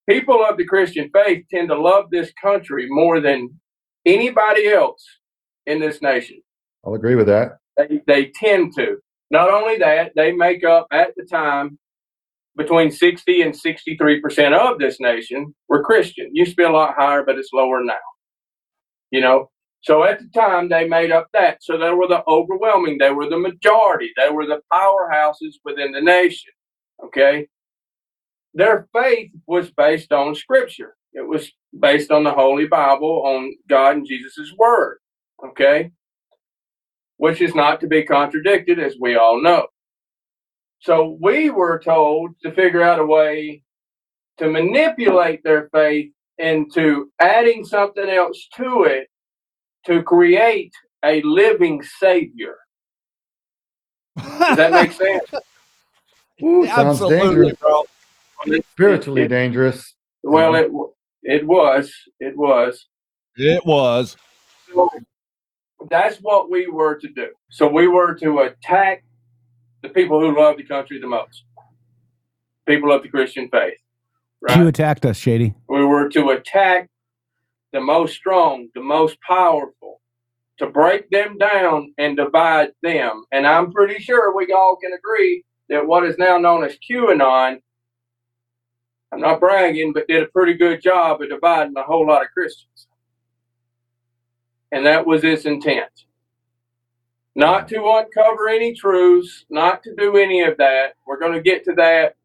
People of the Christian faith tend to love this country more than anybody else in this nation. I'll agree with that. They tend to. Not only that, they make up at the time between 60 and 63% of this nation were Christian. Used to be a lot higher, but it's lower now. You know, so at the time they made up that. So they were the overwhelming, they were the majority, they were the powerhouses within the nation. Okay. Their faith was based on scripture. It was based on the Holy Bible, on God and Jesus' word. Okay. Which is not to be contradicted, as we all know. So we were told to figure out a way to manipulate their faith into adding something else to it to create a living savior. Does that make sense? Ooh, sounds dangerous. It's spiritually dangerous. Well, it was. So that's what we were to do. So we were to attack the people who love the country the most. People of the Christian faith. Right? You attacked us, Shady. We were to attack the most strong, the most powerful, to break them down and divide them. And I'm pretty sure we all can agree that what is now known as QAnon, I'm not bragging, but did a pretty good job of dividing a whole lot of Christians. And that was its intent. Not to uncover any truths, not to do any of that. We're going to get to that.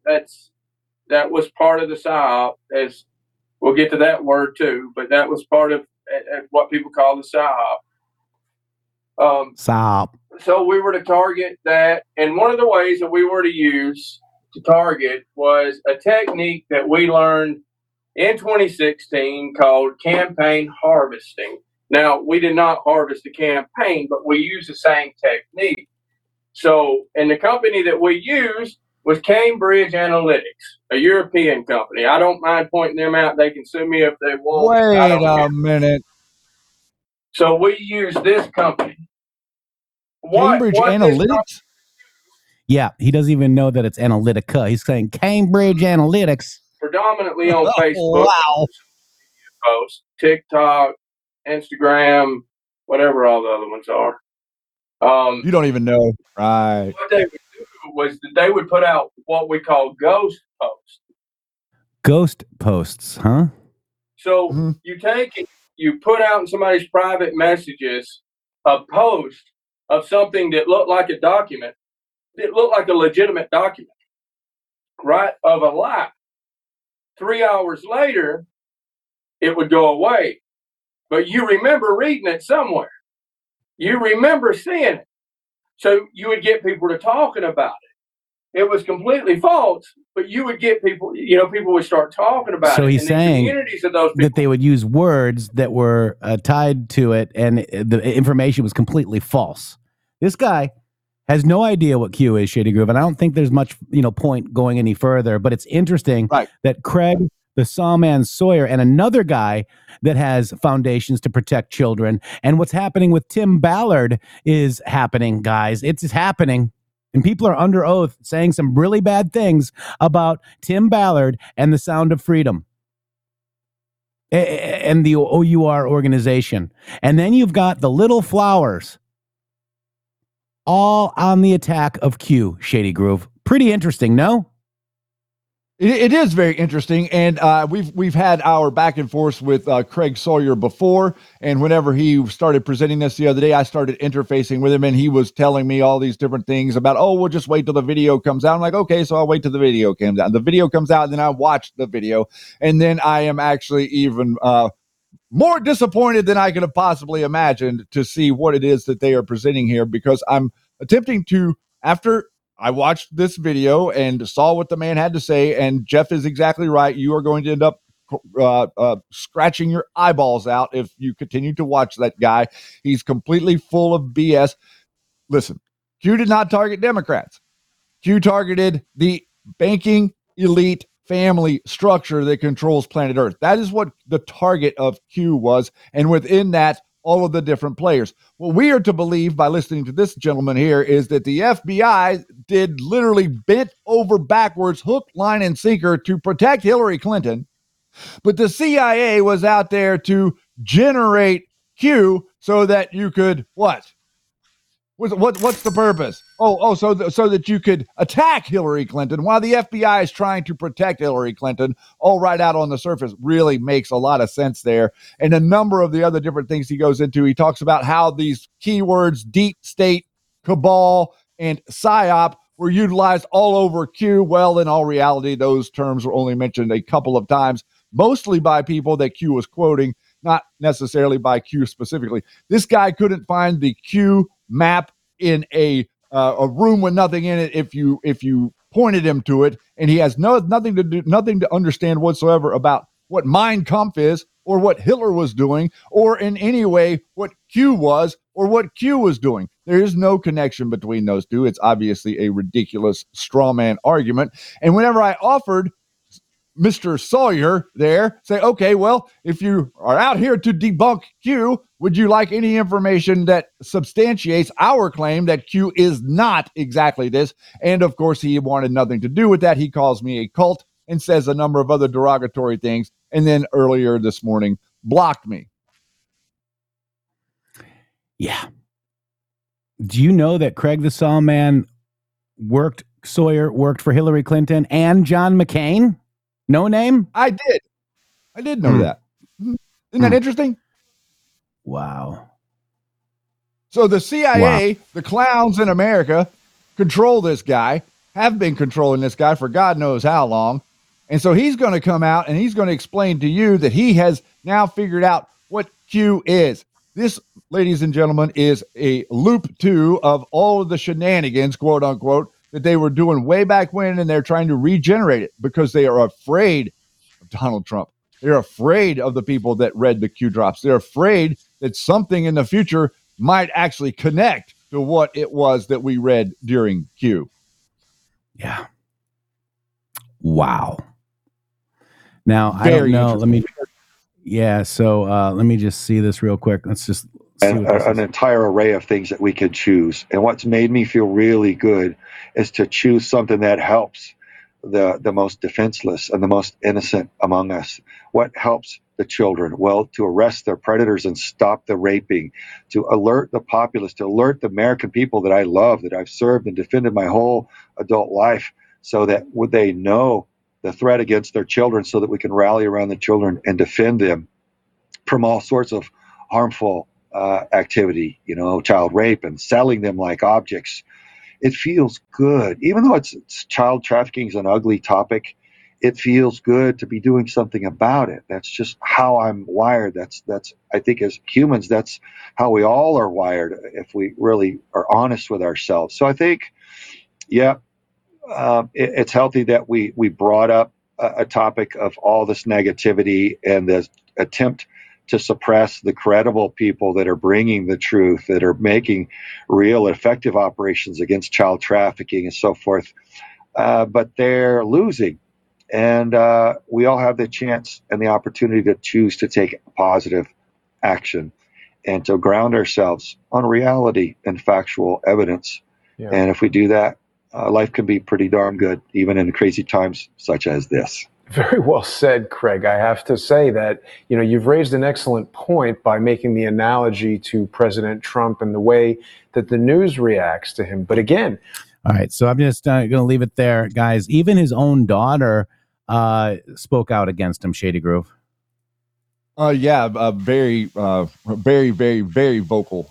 That was part of the psyop, as we'll get to that word too, but that was part of what people call the psyop. So we were to target that. And one of the ways that we were to use to target was a technique that we learned in 2016 called campaign harvesting. Now, we did not harvest the campaign, but we used the same technique. So, and the company that we used was Cambridge Analytics, a European company. I don't mind pointing them out. They can sue me if they want. Wait a minute. So we used this company. Cambridge Analytics? Company, yeah, he doesn't even know that it's Analytica. He's saying Cambridge Analytics. Predominantly on Facebook. Wow. Posts, TikTok, Instagram, whatever all the other ones are. You don't even know. Right. What they would do was that they would put out what we call ghost posts. Ghost posts, huh? So you take it, you put out in somebody's private messages a post of something that looked like a document. It looked like a legitimate document, right, of a lie. 3 hours later, it would go away. But you remember reading it somewhere. You remember seeing it. So you would get people to talking about it. It was completely false, but you would get people, you know, people would start talking about it. So he's saying that they would use words that were tied to it, and the information was completely false. This guy has no idea what Q is, Shady Groove, and I don't think there's much, you know, point going any further, but it's interesting that Craig the Sawman Sawyer, and another guy that has foundations to protect children. And what's happening with Tim Ballard is happening, guys. It's happening. And people are under oath saying some really bad things about Tim Ballard and the Sound of Freedom and the OUR organization. And then you've got the Little Flowers all on the attack of Q, Shady Groove. Pretty interesting, no? It is very interesting, and we've had our back and forth with Craig Sawyer before, and whenever he started presenting this the other day, I started interfacing with him, and he was telling me all these different things about, oh, we'll just wait till the video comes out. I'm like, okay, so I'll wait till the video comes out. The video comes out, and then I watched the video, and then I am actually even more disappointed than I could have possibly imagined to see what it is that they are presenting here, because I'm attempting to, after I watched this video and saw what the man had to say, and Jeff is exactly right. You are going to end up scratching your eyeballs out if you continue to watch that guy. He's completely full of BS. Listen, Q did not target Democrats. Q targeted the banking elite family structure that controls planet Earth. That is what the target of Q was, and within that, all of the different players. What we are to believe by listening to this gentleman here is that the FBI did literally bent over backwards, hook, line, and sinker to protect Hillary Clinton, but the CIA was out there to generate Q so that you could what? What's the purpose? So that you could attack Hillary Clinton while the FBI is trying to protect Hillary Clinton. All right out on the surface really makes a lot of sense there. And a number of the other different things he goes into, he talks about how these keywords, deep state, cabal, and PSYOP were utilized all over Q. Well, in all reality, those terms were only mentioned a couple of times, mostly by people that Q was quoting, not necessarily by Q specifically. This guy couldn't find the Q map in a room with nothing in it if you pointed him to it, and he has nothing to understand whatsoever about what Mein Kampf is or what Hitler was doing or in any way what Q was or what Q was doing. There is no connection between those two. It's obviously a ridiculous straw man argument. And whenever I offered Mr. Sawyer there, say, okay, well, if you are out here to debunk Q, would you like any information that substantiates our claim that Q is not exactly this? And of course, he wanted nothing to do with that. He calls me a cult and says a number of other derogatory things. And then earlier this morning, blocked me. Yeah. Do you know that Craig the Sawman worked for Hillary Clinton and John McCain? No name? I did know that. Isn't that interesting? Wow. So the CIA, the clowns in America, control this guy, have been controlling this guy for God knows how long. And so he's going to come out and he's going to explain to you that he has now figured out what Q is. This, ladies and gentlemen, is a loop two of all of the shenanigans, quote unquote, that they were doing way back when, and they're trying to regenerate it because they are afraid of Donald Trump. They're afraid of the people that read the Q drops. They're afraid that something in the future might actually connect to what it was that we read during Q. Yeah. Wow. Now, very I don't know. Let me just see this real quick. Let's just see an entire array of things that we could choose. And what's made me feel really good is to choose something that helps the most defenseless and the most innocent among us. What helps the children? Well, to arrest their predators and stop the raping, to alert the populace, to alert the American people that I love, that I've served and defended my whole adult life, so that would they know the threat against their children so that we can rally around the children and defend them from all sorts of harmful activity, child rape and selling them like objects. It feels good. Even though it's child trafficking is an ugly topic, it feels good to be doing something about it. That's just how I'm wired. That's I think as humans, that's how we all are wired if we really are honest with ourselves. So I think, it's healthy that we brought up a topic of all this negativity and this attempt to suppress the credible people that are bringing the truth, that are making real effective operations against child trafficking and so forth. But they're losing. And we all have the chance and the opportunity to choose to take positive action and to ground ourselves on reality and factual evidence. Yeah. And if we do that, life can be pretty darn good, even in crazy times such as this. Very well said, Craig. I have to say that, you've raised an excellent point by making the analogy to President Trump and the way that the news reacts to him. But again, all right. So I'm just going to leave it there, guys. Even his own daughter spoke out against him, Shady Groove. Very, very, very vocal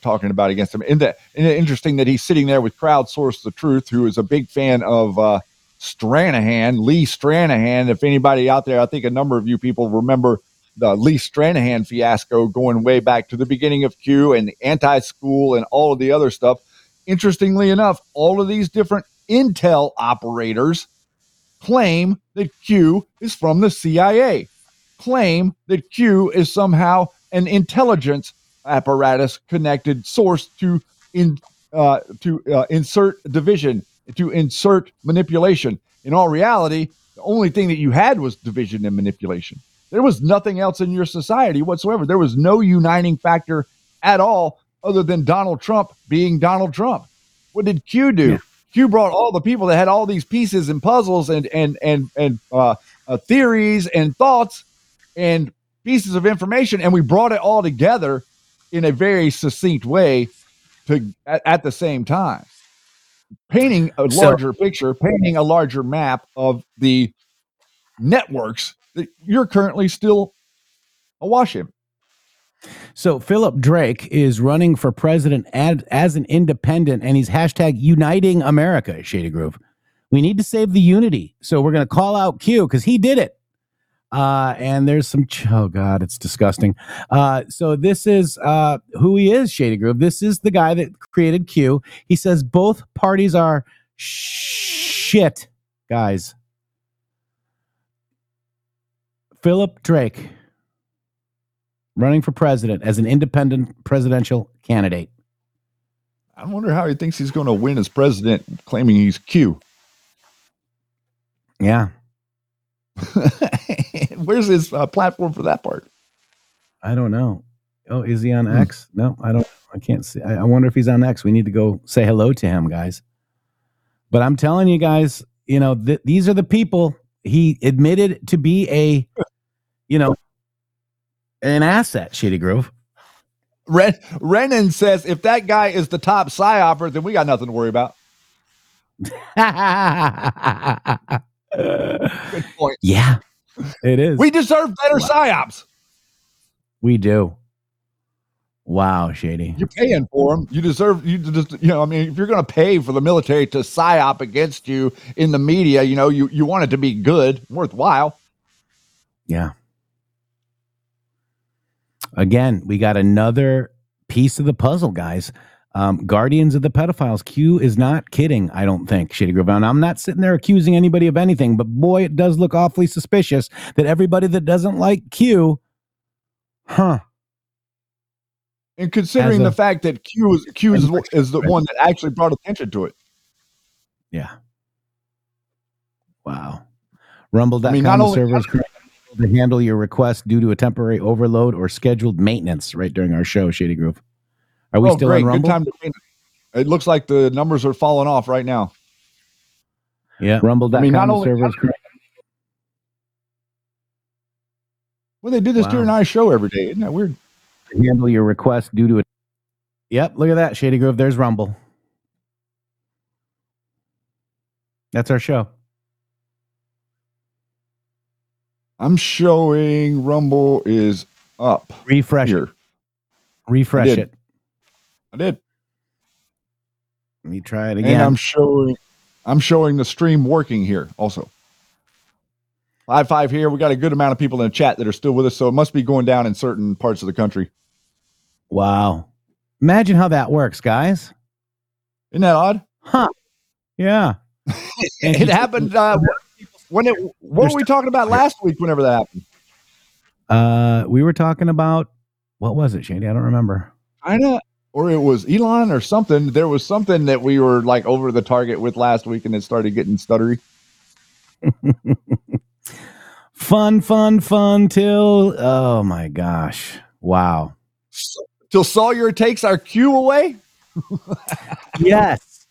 talking about against him. Isn't it interesting that he's sitting there with Crowdsource the Truth, who is a big fan of Stranahan, Lee Stranahan. If anybody out there, I think a number of you people remember the Lee Stranahan fiasco going way back to the beginning of Q and the anti-school and all of the other stuff. Interestingly enough, all of these different intel operators claim that Q is from the CIA, claim that Q is somehow an intelligence apparatus connected source to insert division to insert manipulation. In all reality, the only thing that you had was division and manipulation. There was nothing else in your society whatsoever. There was no uniting factor at all other than Donald Trump being Donald Trump. What did Q do? Yeah. Q brought all the people that had all these pieces and puzzles and theories and thoughts and pieces of information, and we brought it all together in a very succinct way at the same time, painting a larger picture, painting a larger map of the networks that you're currently still awash in. So Philip Drake is running for president as an independent, and he's #UnitingAmerica, Shady Groove. We need to save the unity. So we're going to call out Q because he did it. And there's some, oh God, it's disgusting. So this is who he is, Shady Groove. This is the guy that created Q. He says both parties are shit, guys. Philip Drake, running for president as an independent presidential candidate. I wonder how he thinks he's going to win as president, claiming he's Q. Yeah. Where's his platform for that part? I don't know. Oh, is he on X? No, I can't see. I wonder if he's on X. We need to go say hello to him, guys. But I'm telling you guys, you know, these are the people he admitted to be an asset, Shady Groove. Renan says, if that guy is the top psyoper, then we got nothing to worry about. Good point. Yeah, it is. We deserve better psyops. We do. Wow, Shady. You're paying for them. You deserve, if you're going to pay for the military to psyop against you in the media, you want it to be good, worthwhile. Yeah. Again, we got another piece of the puzzle, guys. Guardians of the pedophiles. Q is not kidding, I don't think, Shady Groove. And I'm not sitting there accusing anybody of anything, but boy, it does look awfully suspicious that everybody that doesn't like Q, huh? And considering the fact that Q is the one that actually brought attention to it. Yeah. Wow. Rumble.com servers. To handle your request due to a temporary overload or scheduled maintenance right during our show, Shady Groove. Are we still on Rumble? Good time to maintenance. It looks like the numbers are falling off right now. Yeah. Rumble.com servers. Well, they do this during our show every day. Isn't that weird? To handle your request due to it. Yep. Look at that, Shady Groove. There's Rumble. That's our show. I'm showing Rumble is up. Refresh here. Refresh it. I did. Let me try it again. And I'm showing the stream working here also. Live 5 here. We got a good amount of people in the chat that are still with us, so it must be going down in certain parts of the country. Wow. Imagine how that works, guys. Isn't that odd? Huh. Yeah. It happened what were we talking about last week whenever that happened? We were talking about, what was it, Shady? I don't remember. China, or it was Elon or something. There was something that we were like over the target with last week, and it started getting stuttery. fun till, oh my gosh. Wow. Till Sawyer takes our Q away? Yes.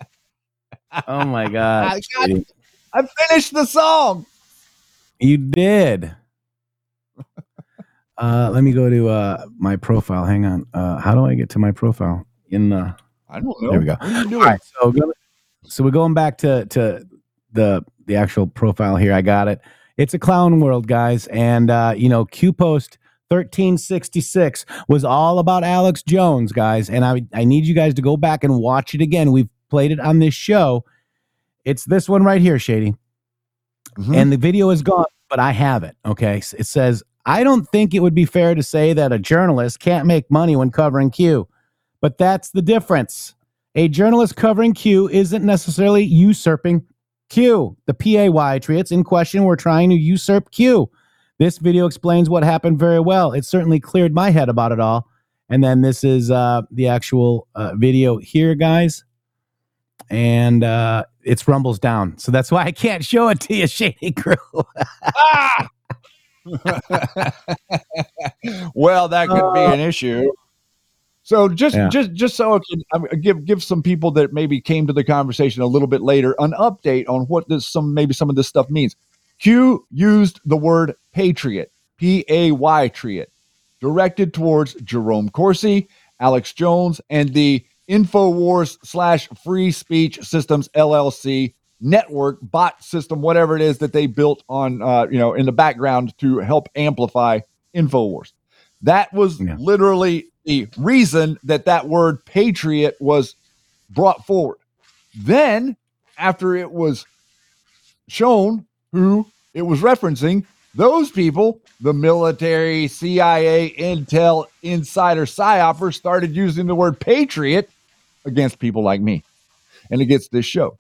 Oh my gosh. I finished the song. You did. Let me go to my profile. Hang on. How do I get to my profile? I don't know. There we go. All right. So we're going back to the actual profile here. I got it. It's a clown world, guys. And Q Post 1366 was all about Alex Jones, guys. And I need you guys to go back and watch it again. We've played it on this show. It's this one right here, Shady. Mm-hmm. And the video is gone, but I have it, okay? It says, I don't think it would be fair to say that a journalist can't make money when covering Q, but that's the difference. A journalist covering Q isn't necessarily usurping Q. The PAY treats in question were trying to usurp Q. This video explains what happened very well. It certainly cleared my head about it all. And then this is the actual video here, guys. And it's Rumble's down. So that's why I can't show it to you, Shady Groove. Ah! Well, that could be an issue. So just so I can give some people that maybe came to the conversation a little bit later an update on what this some of this stuff means. Q used the word patriot, P-A-Y-triot, directed towards Jerome Corsi, Alex Jones, and the Infowars/Free Speech Systems LLC network bot system, whatever it is that they built on, in the background to help amplify Infowars. That was literally the reason that word patriot was brought forward. Then, after it was shown who it was referencing, those people, the military, CIA, intel, insider, psyopers, started using the word patriot against people like me and against this show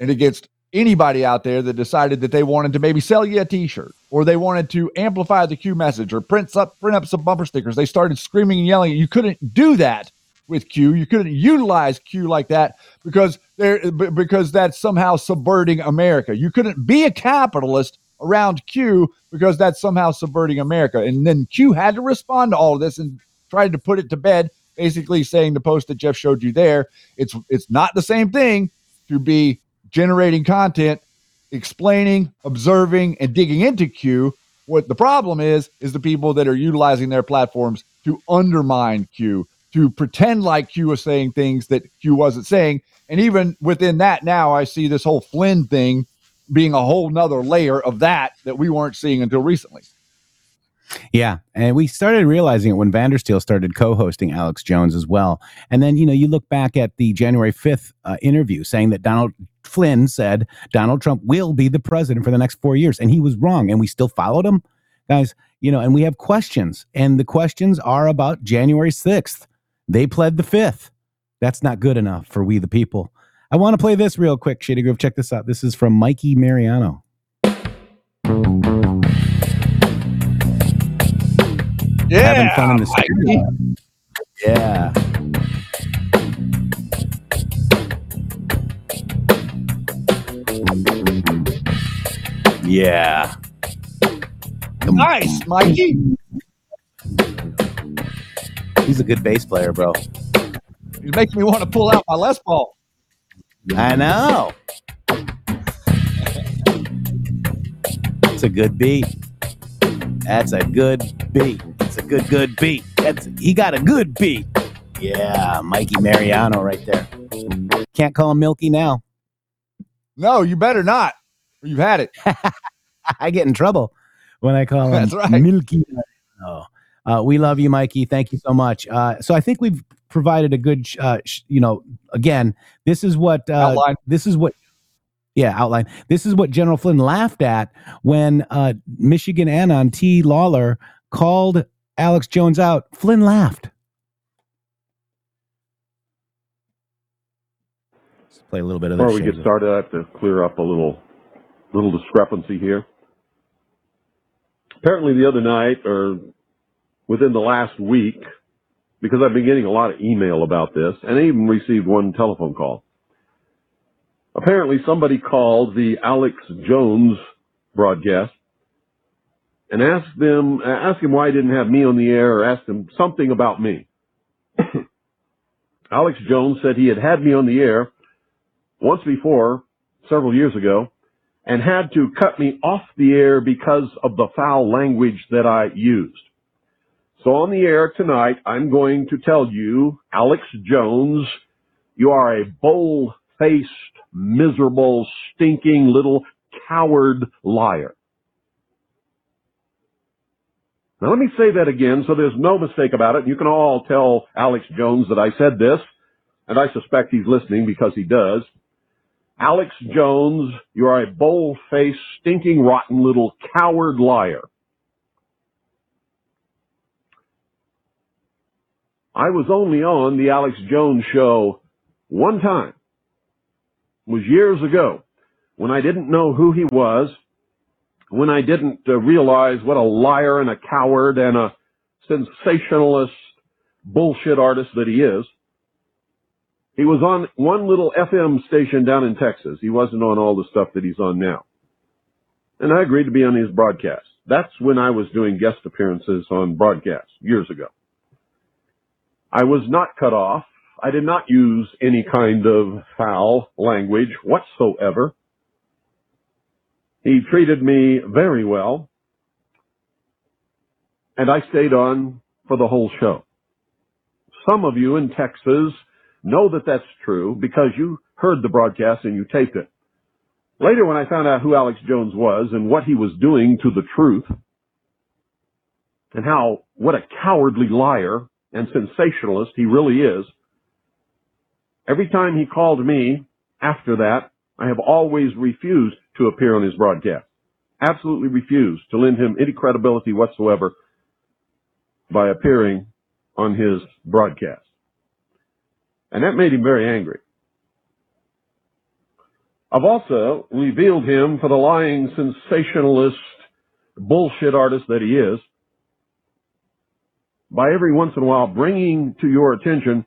and against anybody out there that decided that they wanted to maybe sell you a T-shirt or they wanted to amplify the Q message or print up some bumper stickers. They started screaming and yelling. You couldn't do that with Q. You couldn't utilize Q like that because that's somehow subverting America. You couldn't be a capitalist around Q because that's somehow subverting America. And then Q had to respond to all of this and tried to put it to bed, basically saying the post that Jeff showed you there, it's not the same thing to be generating content, explaining, observing, and digging into Q. What the problem is the people that are utilizing their platforms to undermine Q, to pretend like Q was saying things that Q wasn't saying. And even within that, now I see this whole Flynn thing being a whole nother layer of that we weren't seeing until recently. Yeah. And we started realizing it when Vandersteel started co-hosting Alex Jones as well. And then, you look back at the January 5th interview saying that Donald Flynn said Donald Trump will be the president for the next 4 years. And he was wrong. And we still followed him, guys, and we have questions, and the questions are about January 6th. They pled the 5th. That's not good enough for we, the people. I want to play this real quick, Shady Groove. Check this out. This is from Mikey Mariano. Yeah, having fun in the studio. Yeah. Yeah. Nice, Mikey. He's a good bass player, bro. It makes me want to pull out my Les Paul. I know. It's a good beat. That's a good beat. It's a good beat. He got a good beat. Yeah, Mikey Mariano right there. Can't call him Milky now. No, you better not. You've had it. I get in trouble when I call him Milky Mariano. We love you, Mikey. Thank you so much. So I think we've provided a good, again, outline. This is what General Flynn laughed at when Michigan Anon T. Lawler called Alex Jones out. Flynn laughed. Let's play a little bit of that. Before we get started, I have to clear up a little discrepancy here. Apparently the other night, or within the last week, because I've been getting a lot of email about this, and I even received one telephone call. Apparently somebody called the Alex Jones broadcast and asked him why he didn't have me on the air, or asked him something about me. Alex Jones said he had me on the air once before, several years ago, and had to cut me off the air because of the foul language that I used. So on the air tonight, I'm going to tell you, Alex Jones, you are a bold-faced, miserable, stinking little coward liar. Now let me say that again so there's no mistake about it. You can all tell Alex Jones that I said this, and I suspect he's listening because he does. Alex Jones, you are a bold-faced, stinking, rotten little coward liar. I was only on the Alex Jones show one time. It was years ago when I didn't know who he was, when I didn't realize what a liar and a coward and a sensationalist bullshit artist that he is. He was on one little FM station down in Texas. He wasn't on all the stuff that he's on now. And I agreed to be on his broadcast. That's when I was doing guest appearances on broadcasts years ago. I was not cut off. I did not use any kind of foul language whatsoever. He treated me very well. And I stayed on for the whole show. Some of you in Texas know that that's true because you heard the broadcast and you taped it. Later, when I found out who Alex Jones was and what he was doing to the truth and how, what a cowardly liar and sensationalist he really is, every time he called me after that, I have always refused to appear on his broadcast. Absolutely refused to lend him any credibility whatsoever by appearing on his broadcast. And that made him very angry. I've also revealed him for the lying, sensationalist, bullshit artist that he is by every once in a while bringing to your attention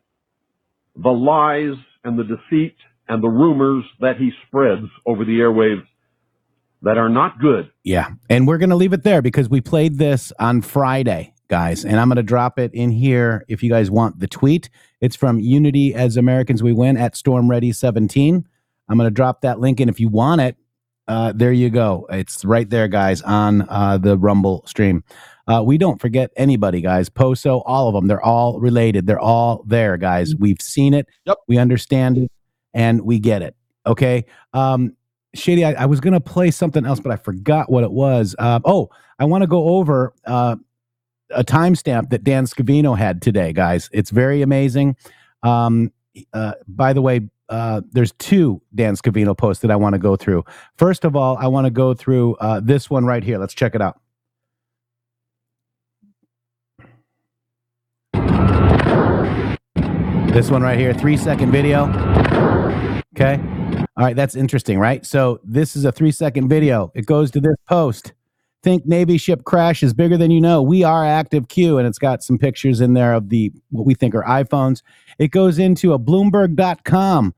the lies and the deceit and the rumors that he spreads over the airwaves that are not good. Yeah, and we're going to leave it there because we played this on Friday, guys, and I'm going to drop it in here if you guys want the tweet. It's from Unity as Americans We Win at StormReady17. I'm going to drop that link in if you want it. There you go. It's right there, guys, on the Rumble stream. We don't forget anybody, guys. Poso, all of them. They're all related. They're all there, guys. We've seen it. Yep. We understand it, and we get it. Okay? Shady, I was going to play something else, but I forgot what it was. I want to go over a timestamp that Dan Scavino had today, guys. It's very amazing. By the way, there's two Dan Scavino posts that I want to go through. First of all, I want to go through this one right here. Let's check it out. This one right here, 3-second video. Okay. All right, that's interesting, right? So this is a 3-second video. It goes to this post. Think Navy ship crash is bigger than you know. We are active Q, and it's got some pictures in there of the what we think are iPhones. It goes into a Bloomberg.com.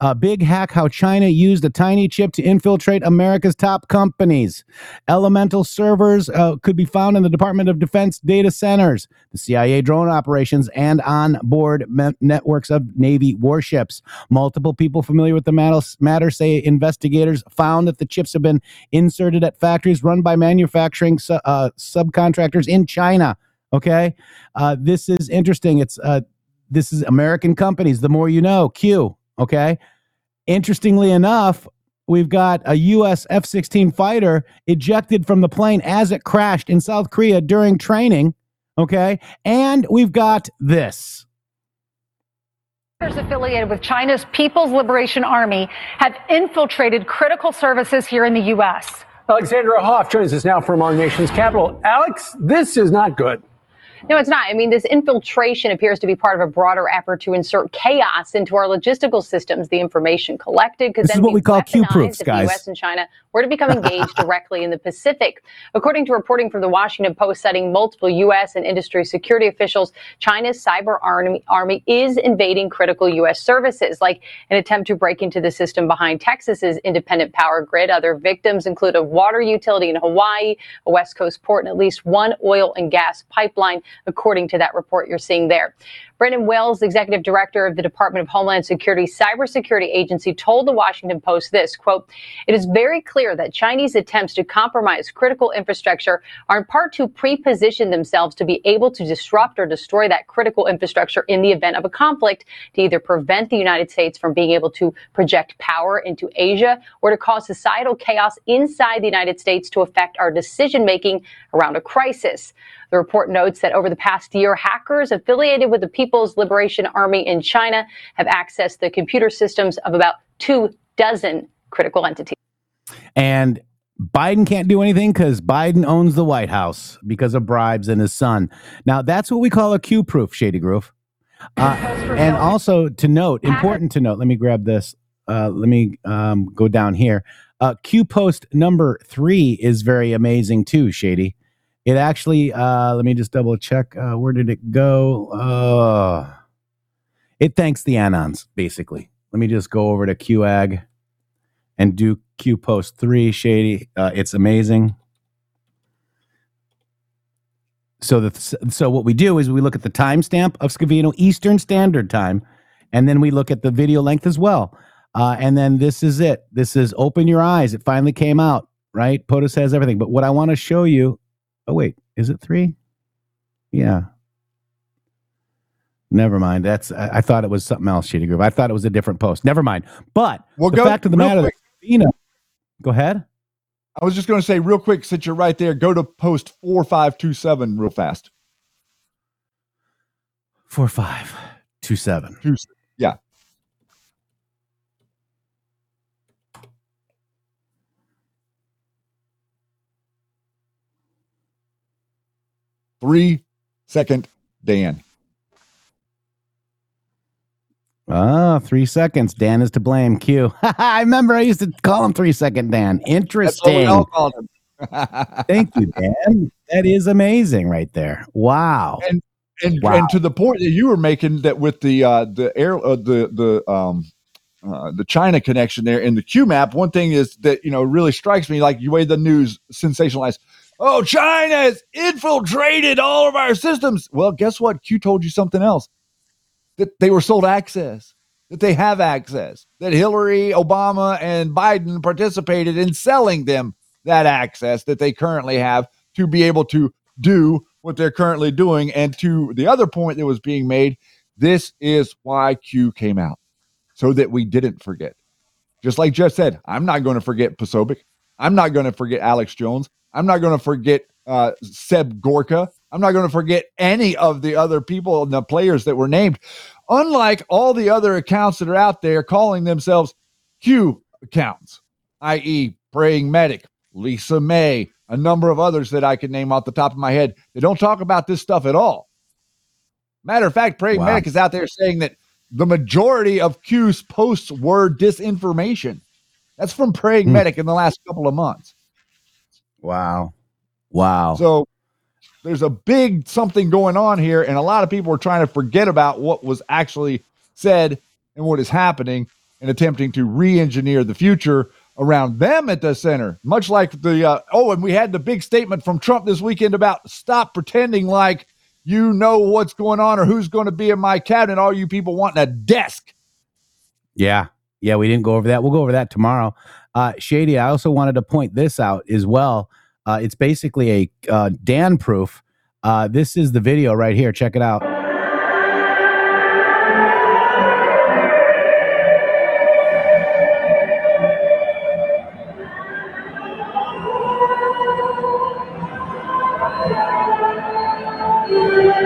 A big hack how China used a tiny chip to infiltrate America's top companies. Elemental servers could be found in the Department of Defense data centers, the CIA drone operations, and onboard networks of Navy warships. Multiple people familiar with the matter say investigators found that the chips have been inserted at factories run by manufacturing subcontractors in China. Okay? This is interesting. It's this is American companies. The more you know. Q. Okay. Interestingly enough, we've got a U.S. F-16 fighter ejected from the plane as it crashed in South Korea during training. Okay. And we've got this. Affiliated with China's People's Liberation Army have infiltrated critical services here in the U.S. Alexandra Hoff joins us now from our nation's capital. Alex, this is not good. No, it's not. I mean, this infiltration appears to be part of a broader effort to insert chaos into our logistical systems, the information collected. Because this is what we call Q-proofs, guys. The U.S. and China were to become engaged directly in the Pacific. According to reporting from the Washington Post citing multiple U.S. and industry security officials, China's cyber army is invading critical U.S. services, like an attempt to break into the system behind Texas's independent power grid. Other victims include a water utility in Hawaii, a West Coast port, and at least one oil and gas pipeline. According to that report you're seeing there. Brendan Wells, executive director of the Department of Homeland Security's cybersecurity agency, told the Washington Post this, quote, "It is very clear that Chinese attempts to compromise critical infrastructure are in part to pre-position themselves to be able to disrupt or destroy that critical infrastructure in the event of a conflict, to either prevent the United States from being able to project power into Asia or to cause societal chaos inside the United States to affect our decision-making around a crisis." The report notes that over the past year, hackers affiliated with the People's Liberation Army in China have accessed the computer systems of about 24 critical entities. And Biden can't do anything because Biden owns the White House because of bribes and his son. Now, that's what we call a Q-proof, Shady Groove. And also to note, important to note, let me grab this. Let me go down here. Q-post number 3 is very amazing, too, Shady. It actually, let me just double check. Where did it go? It thanks the anons, basically. Let me just go over to QAG and do QPost 3, Shady. It's amazing. So what we do is we look at the timestamp of Scavino Eastern Standard Time, and then we look at the video length as well. And then this is it. This is Open Your Eyes. It finally came out, right? POTUS has everything. But what I want to show you... Oh, wait. Is it 3? Yeah. Never mind. I thought it was something else, Shady Groove. I thought it was a different post. Never mind. But fact of the matter... Go ahead. I was just going to say real quick, since you're right there, go to post 4527 real fast. 4527. Yeah. Three-second Dan. 3 seconds. Dan is to blame. Q. I remember I used to call him 3 second Dan. Interesting. That's what we all called him. Thank you, Dan. That is amazing right there. Wow. And to the point that you were making, that with the China connection there in the Q map, one thing is that, you know, really strikes me, like you weigh the news sensationalized. Oh, China has infiltrated all of our systems. Well, guess what? Q told you something else. That they were sold access, that they have access, that Hillary, Obama, and Biden participated in selling them that access that they currently have to be able to do what they're currently doing. And to the other point that was being made, this is why Q came out, so that we didn't forget. Just like Jeff said, I'm not going to forget Posobiec. I'm not going to forget Alex Jones. I'm not going to forget Seb Gorka. I'm not going to forget any of the other people and the players that were named, unlike all the other accounts that are out there calling themselves Q accounts, i.e. Praying Medic, Lisa May, a number of others that I could name off the top of my head. They don't talk about this stuff at all. Matter of fact, Praying Medic is out there saying that the majority of Q's posts were disinformation. That's from Praying Medic in the last couple of months. Wow. So there's a big something going on here, and a lot of people are trying to forget about what was actually said and what is happening, and attempting to re-engineer the future around them at the center, much like the, and we had the big statement from Trump this weekend about stop pretending like you know what's going on or who's going to be in my cabinet. All you people want a desk. Yeah, we didn't go over that. We'll go over that tomorrow. Shady, I also wanted to point this out as well. It's basically a Dan proof. This is the video right here. Check it out.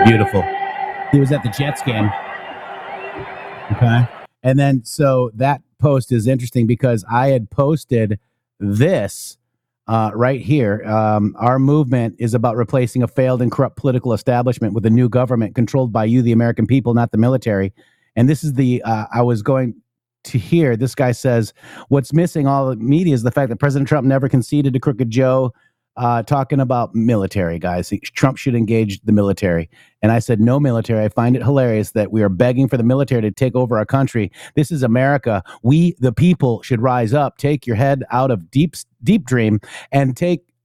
Beautiful. He was at the Jets game. Okay. And then, so that post is interesting because I had posted this right here. Our movement is about replacing a failed and corrupt political establishment with a new government controlled by you, the American people, not the military. And this is the, I was going to hear, this guy says, what's missing all the media is the fact that President Trump never conceded to Crooked Joe, talking about military guys. Trump should engage the military. And I said, no military. I find it hilarious that we are begging for the military to take over our country. This is America. We, the people, should rise up, take your head out of deep dream, and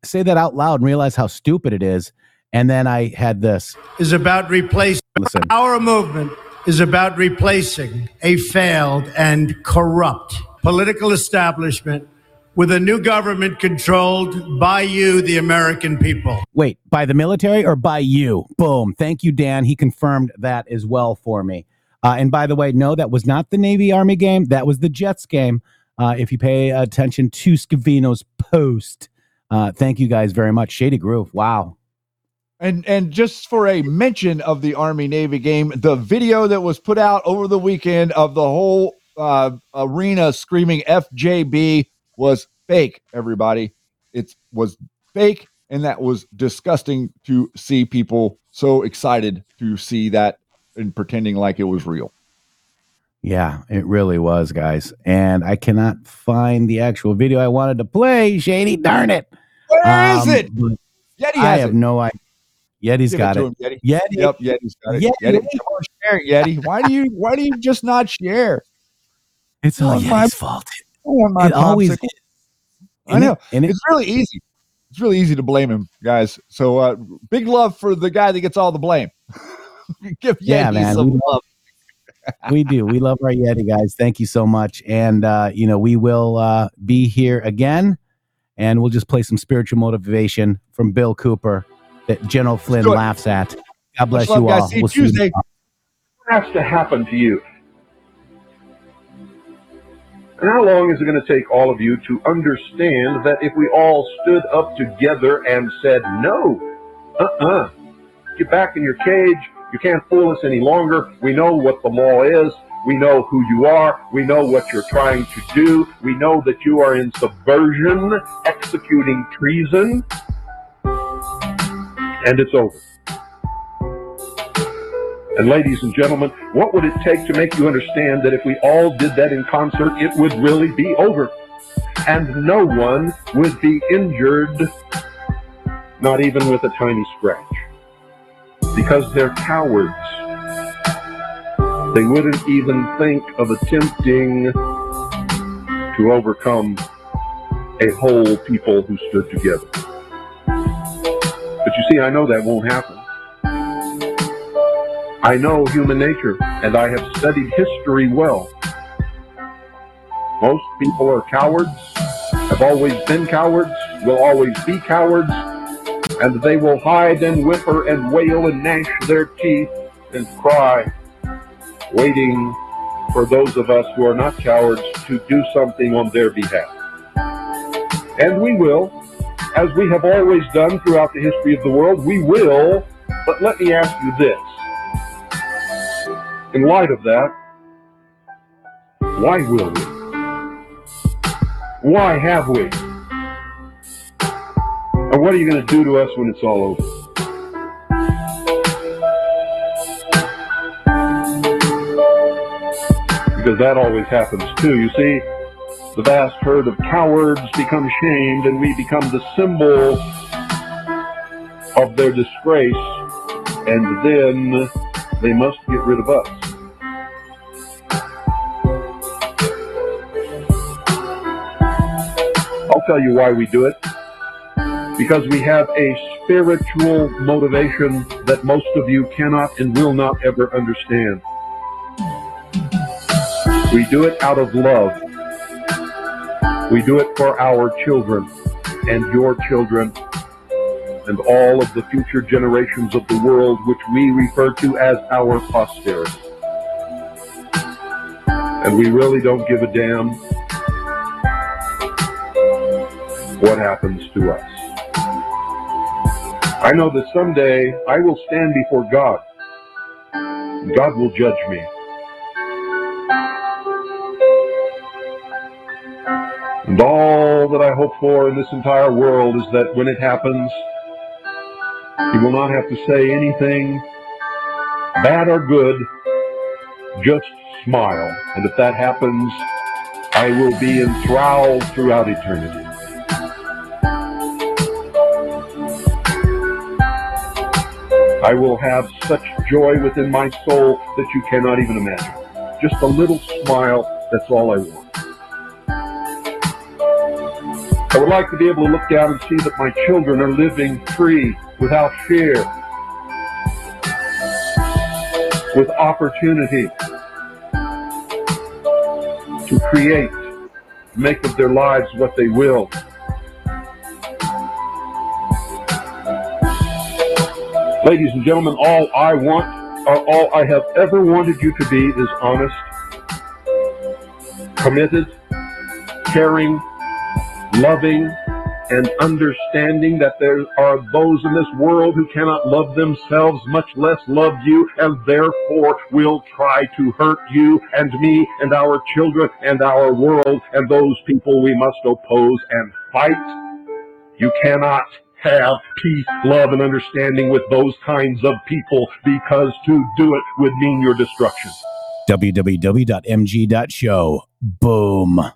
say that out loud and realize how stupid it is. And then I had this. Is about replacing. Listen. Our movement is about replacing a failed and corrupt political establishment with a new government controlled by you, the American people. Wait, by the military or by you? Boom. Thank you, Dan. He confirmed that as well for me. And by the way, no, that was not the Navy-Army game. That was the Jets game. If you pay attention to Scavino's post. Thank you guys very much. Shady Groove. Wow. And just for a mention of the Army-Navy game, the video that was put out over the weekend of the whole arena screaming FJB was fake, everybody. It was fake, and that was disgusting to see people so excited to see that and pretending like it was real. Yeah, it really was, guys. And I cannot find the actual video I wanted to play, Shady. Darn it. Where is it? Yeti has it. I have no idea. Yeti's got it. Yeti. Yep, Yeti's got it. Yeti. sharing, Yeti. Why do you just not share? It's all Yeti's fault. It always is. I know. And it's really easy. It's really easy to blame him, guys. So big love for the guy that gets all the blame. Give Yeti some love. We do. We love our Yeti, guys. Thank you so much. And, we will be here again, and we'll just play some spiritual motivation from Bill Cooper that General Flynn laughs at. God bless you all. We'll see you Tuesday. What has to happen to you? And how long is it going to take all of you to understand that if we all stood up together and said, no, get back in your cage, you can't fool us any longer. We know what the law is. We know who you are. We know what you're trying to do. We know that you are in subversion, executing treason. And it's over. And ladies and gentlemen, what would it take to make you understand that if we all did that in concert, it would really be over? And no one would be injured, not even with a tiny scratch. Because they're cowards. They wouldn't even think of attempting to overcome a whole people who stood together. But you see, I know that won't happen. I know human nature, and I have studied history well. Most people are cowards, have always been cowards, will always be cowards. And they will hide and whimper and wail and gnash their teeth and cry, waiting for those of us who are not cowards to do something on their behalf. And we will, as we have always done throughout the history of the world, we will. But let me ask you this. In light of that, why will we? Why have we? And what are you going to do to us when it's all over? Because that always happens too. You see, the vast herd of cowards become shamed, and we become the symbol of their disgrace, and then they must get rid of us. I'll tell you why we do it. Because we have a spiritual motivation that most of you cannot and will not ever understand. We do it out of love. We do it for our children and your children and all of the future generations of the world, which we refer to as our posterity. And we really don't give a damn what happens to us. I know that someday I will stand before God. God will judge me. And all that I hope for in this entire world is that when it happens, He will not have to say anything bad or good, just smile. And if that happens, I will be enthralled throughout eternity. I will have such joy within my soul that you cannot even imagine. Just a little smile, that's all I want. I would like to be able to look down and see that my children are living free, without fear, with opportunity to create, make of their lives what they will. Ladies and gentlemen, all I want, or all I have ever wanted you to be, is honest, committed, caring, loving, and understanding that there are those in this world who cannot love themselves, much less love you, and therefore will try to hurt you and me and our children and our world, and those people we must oppose and fight. You cannot have peace, love, and understanding with those kinds of people, because to do it would mean your destruction. www.mg.show. Boom.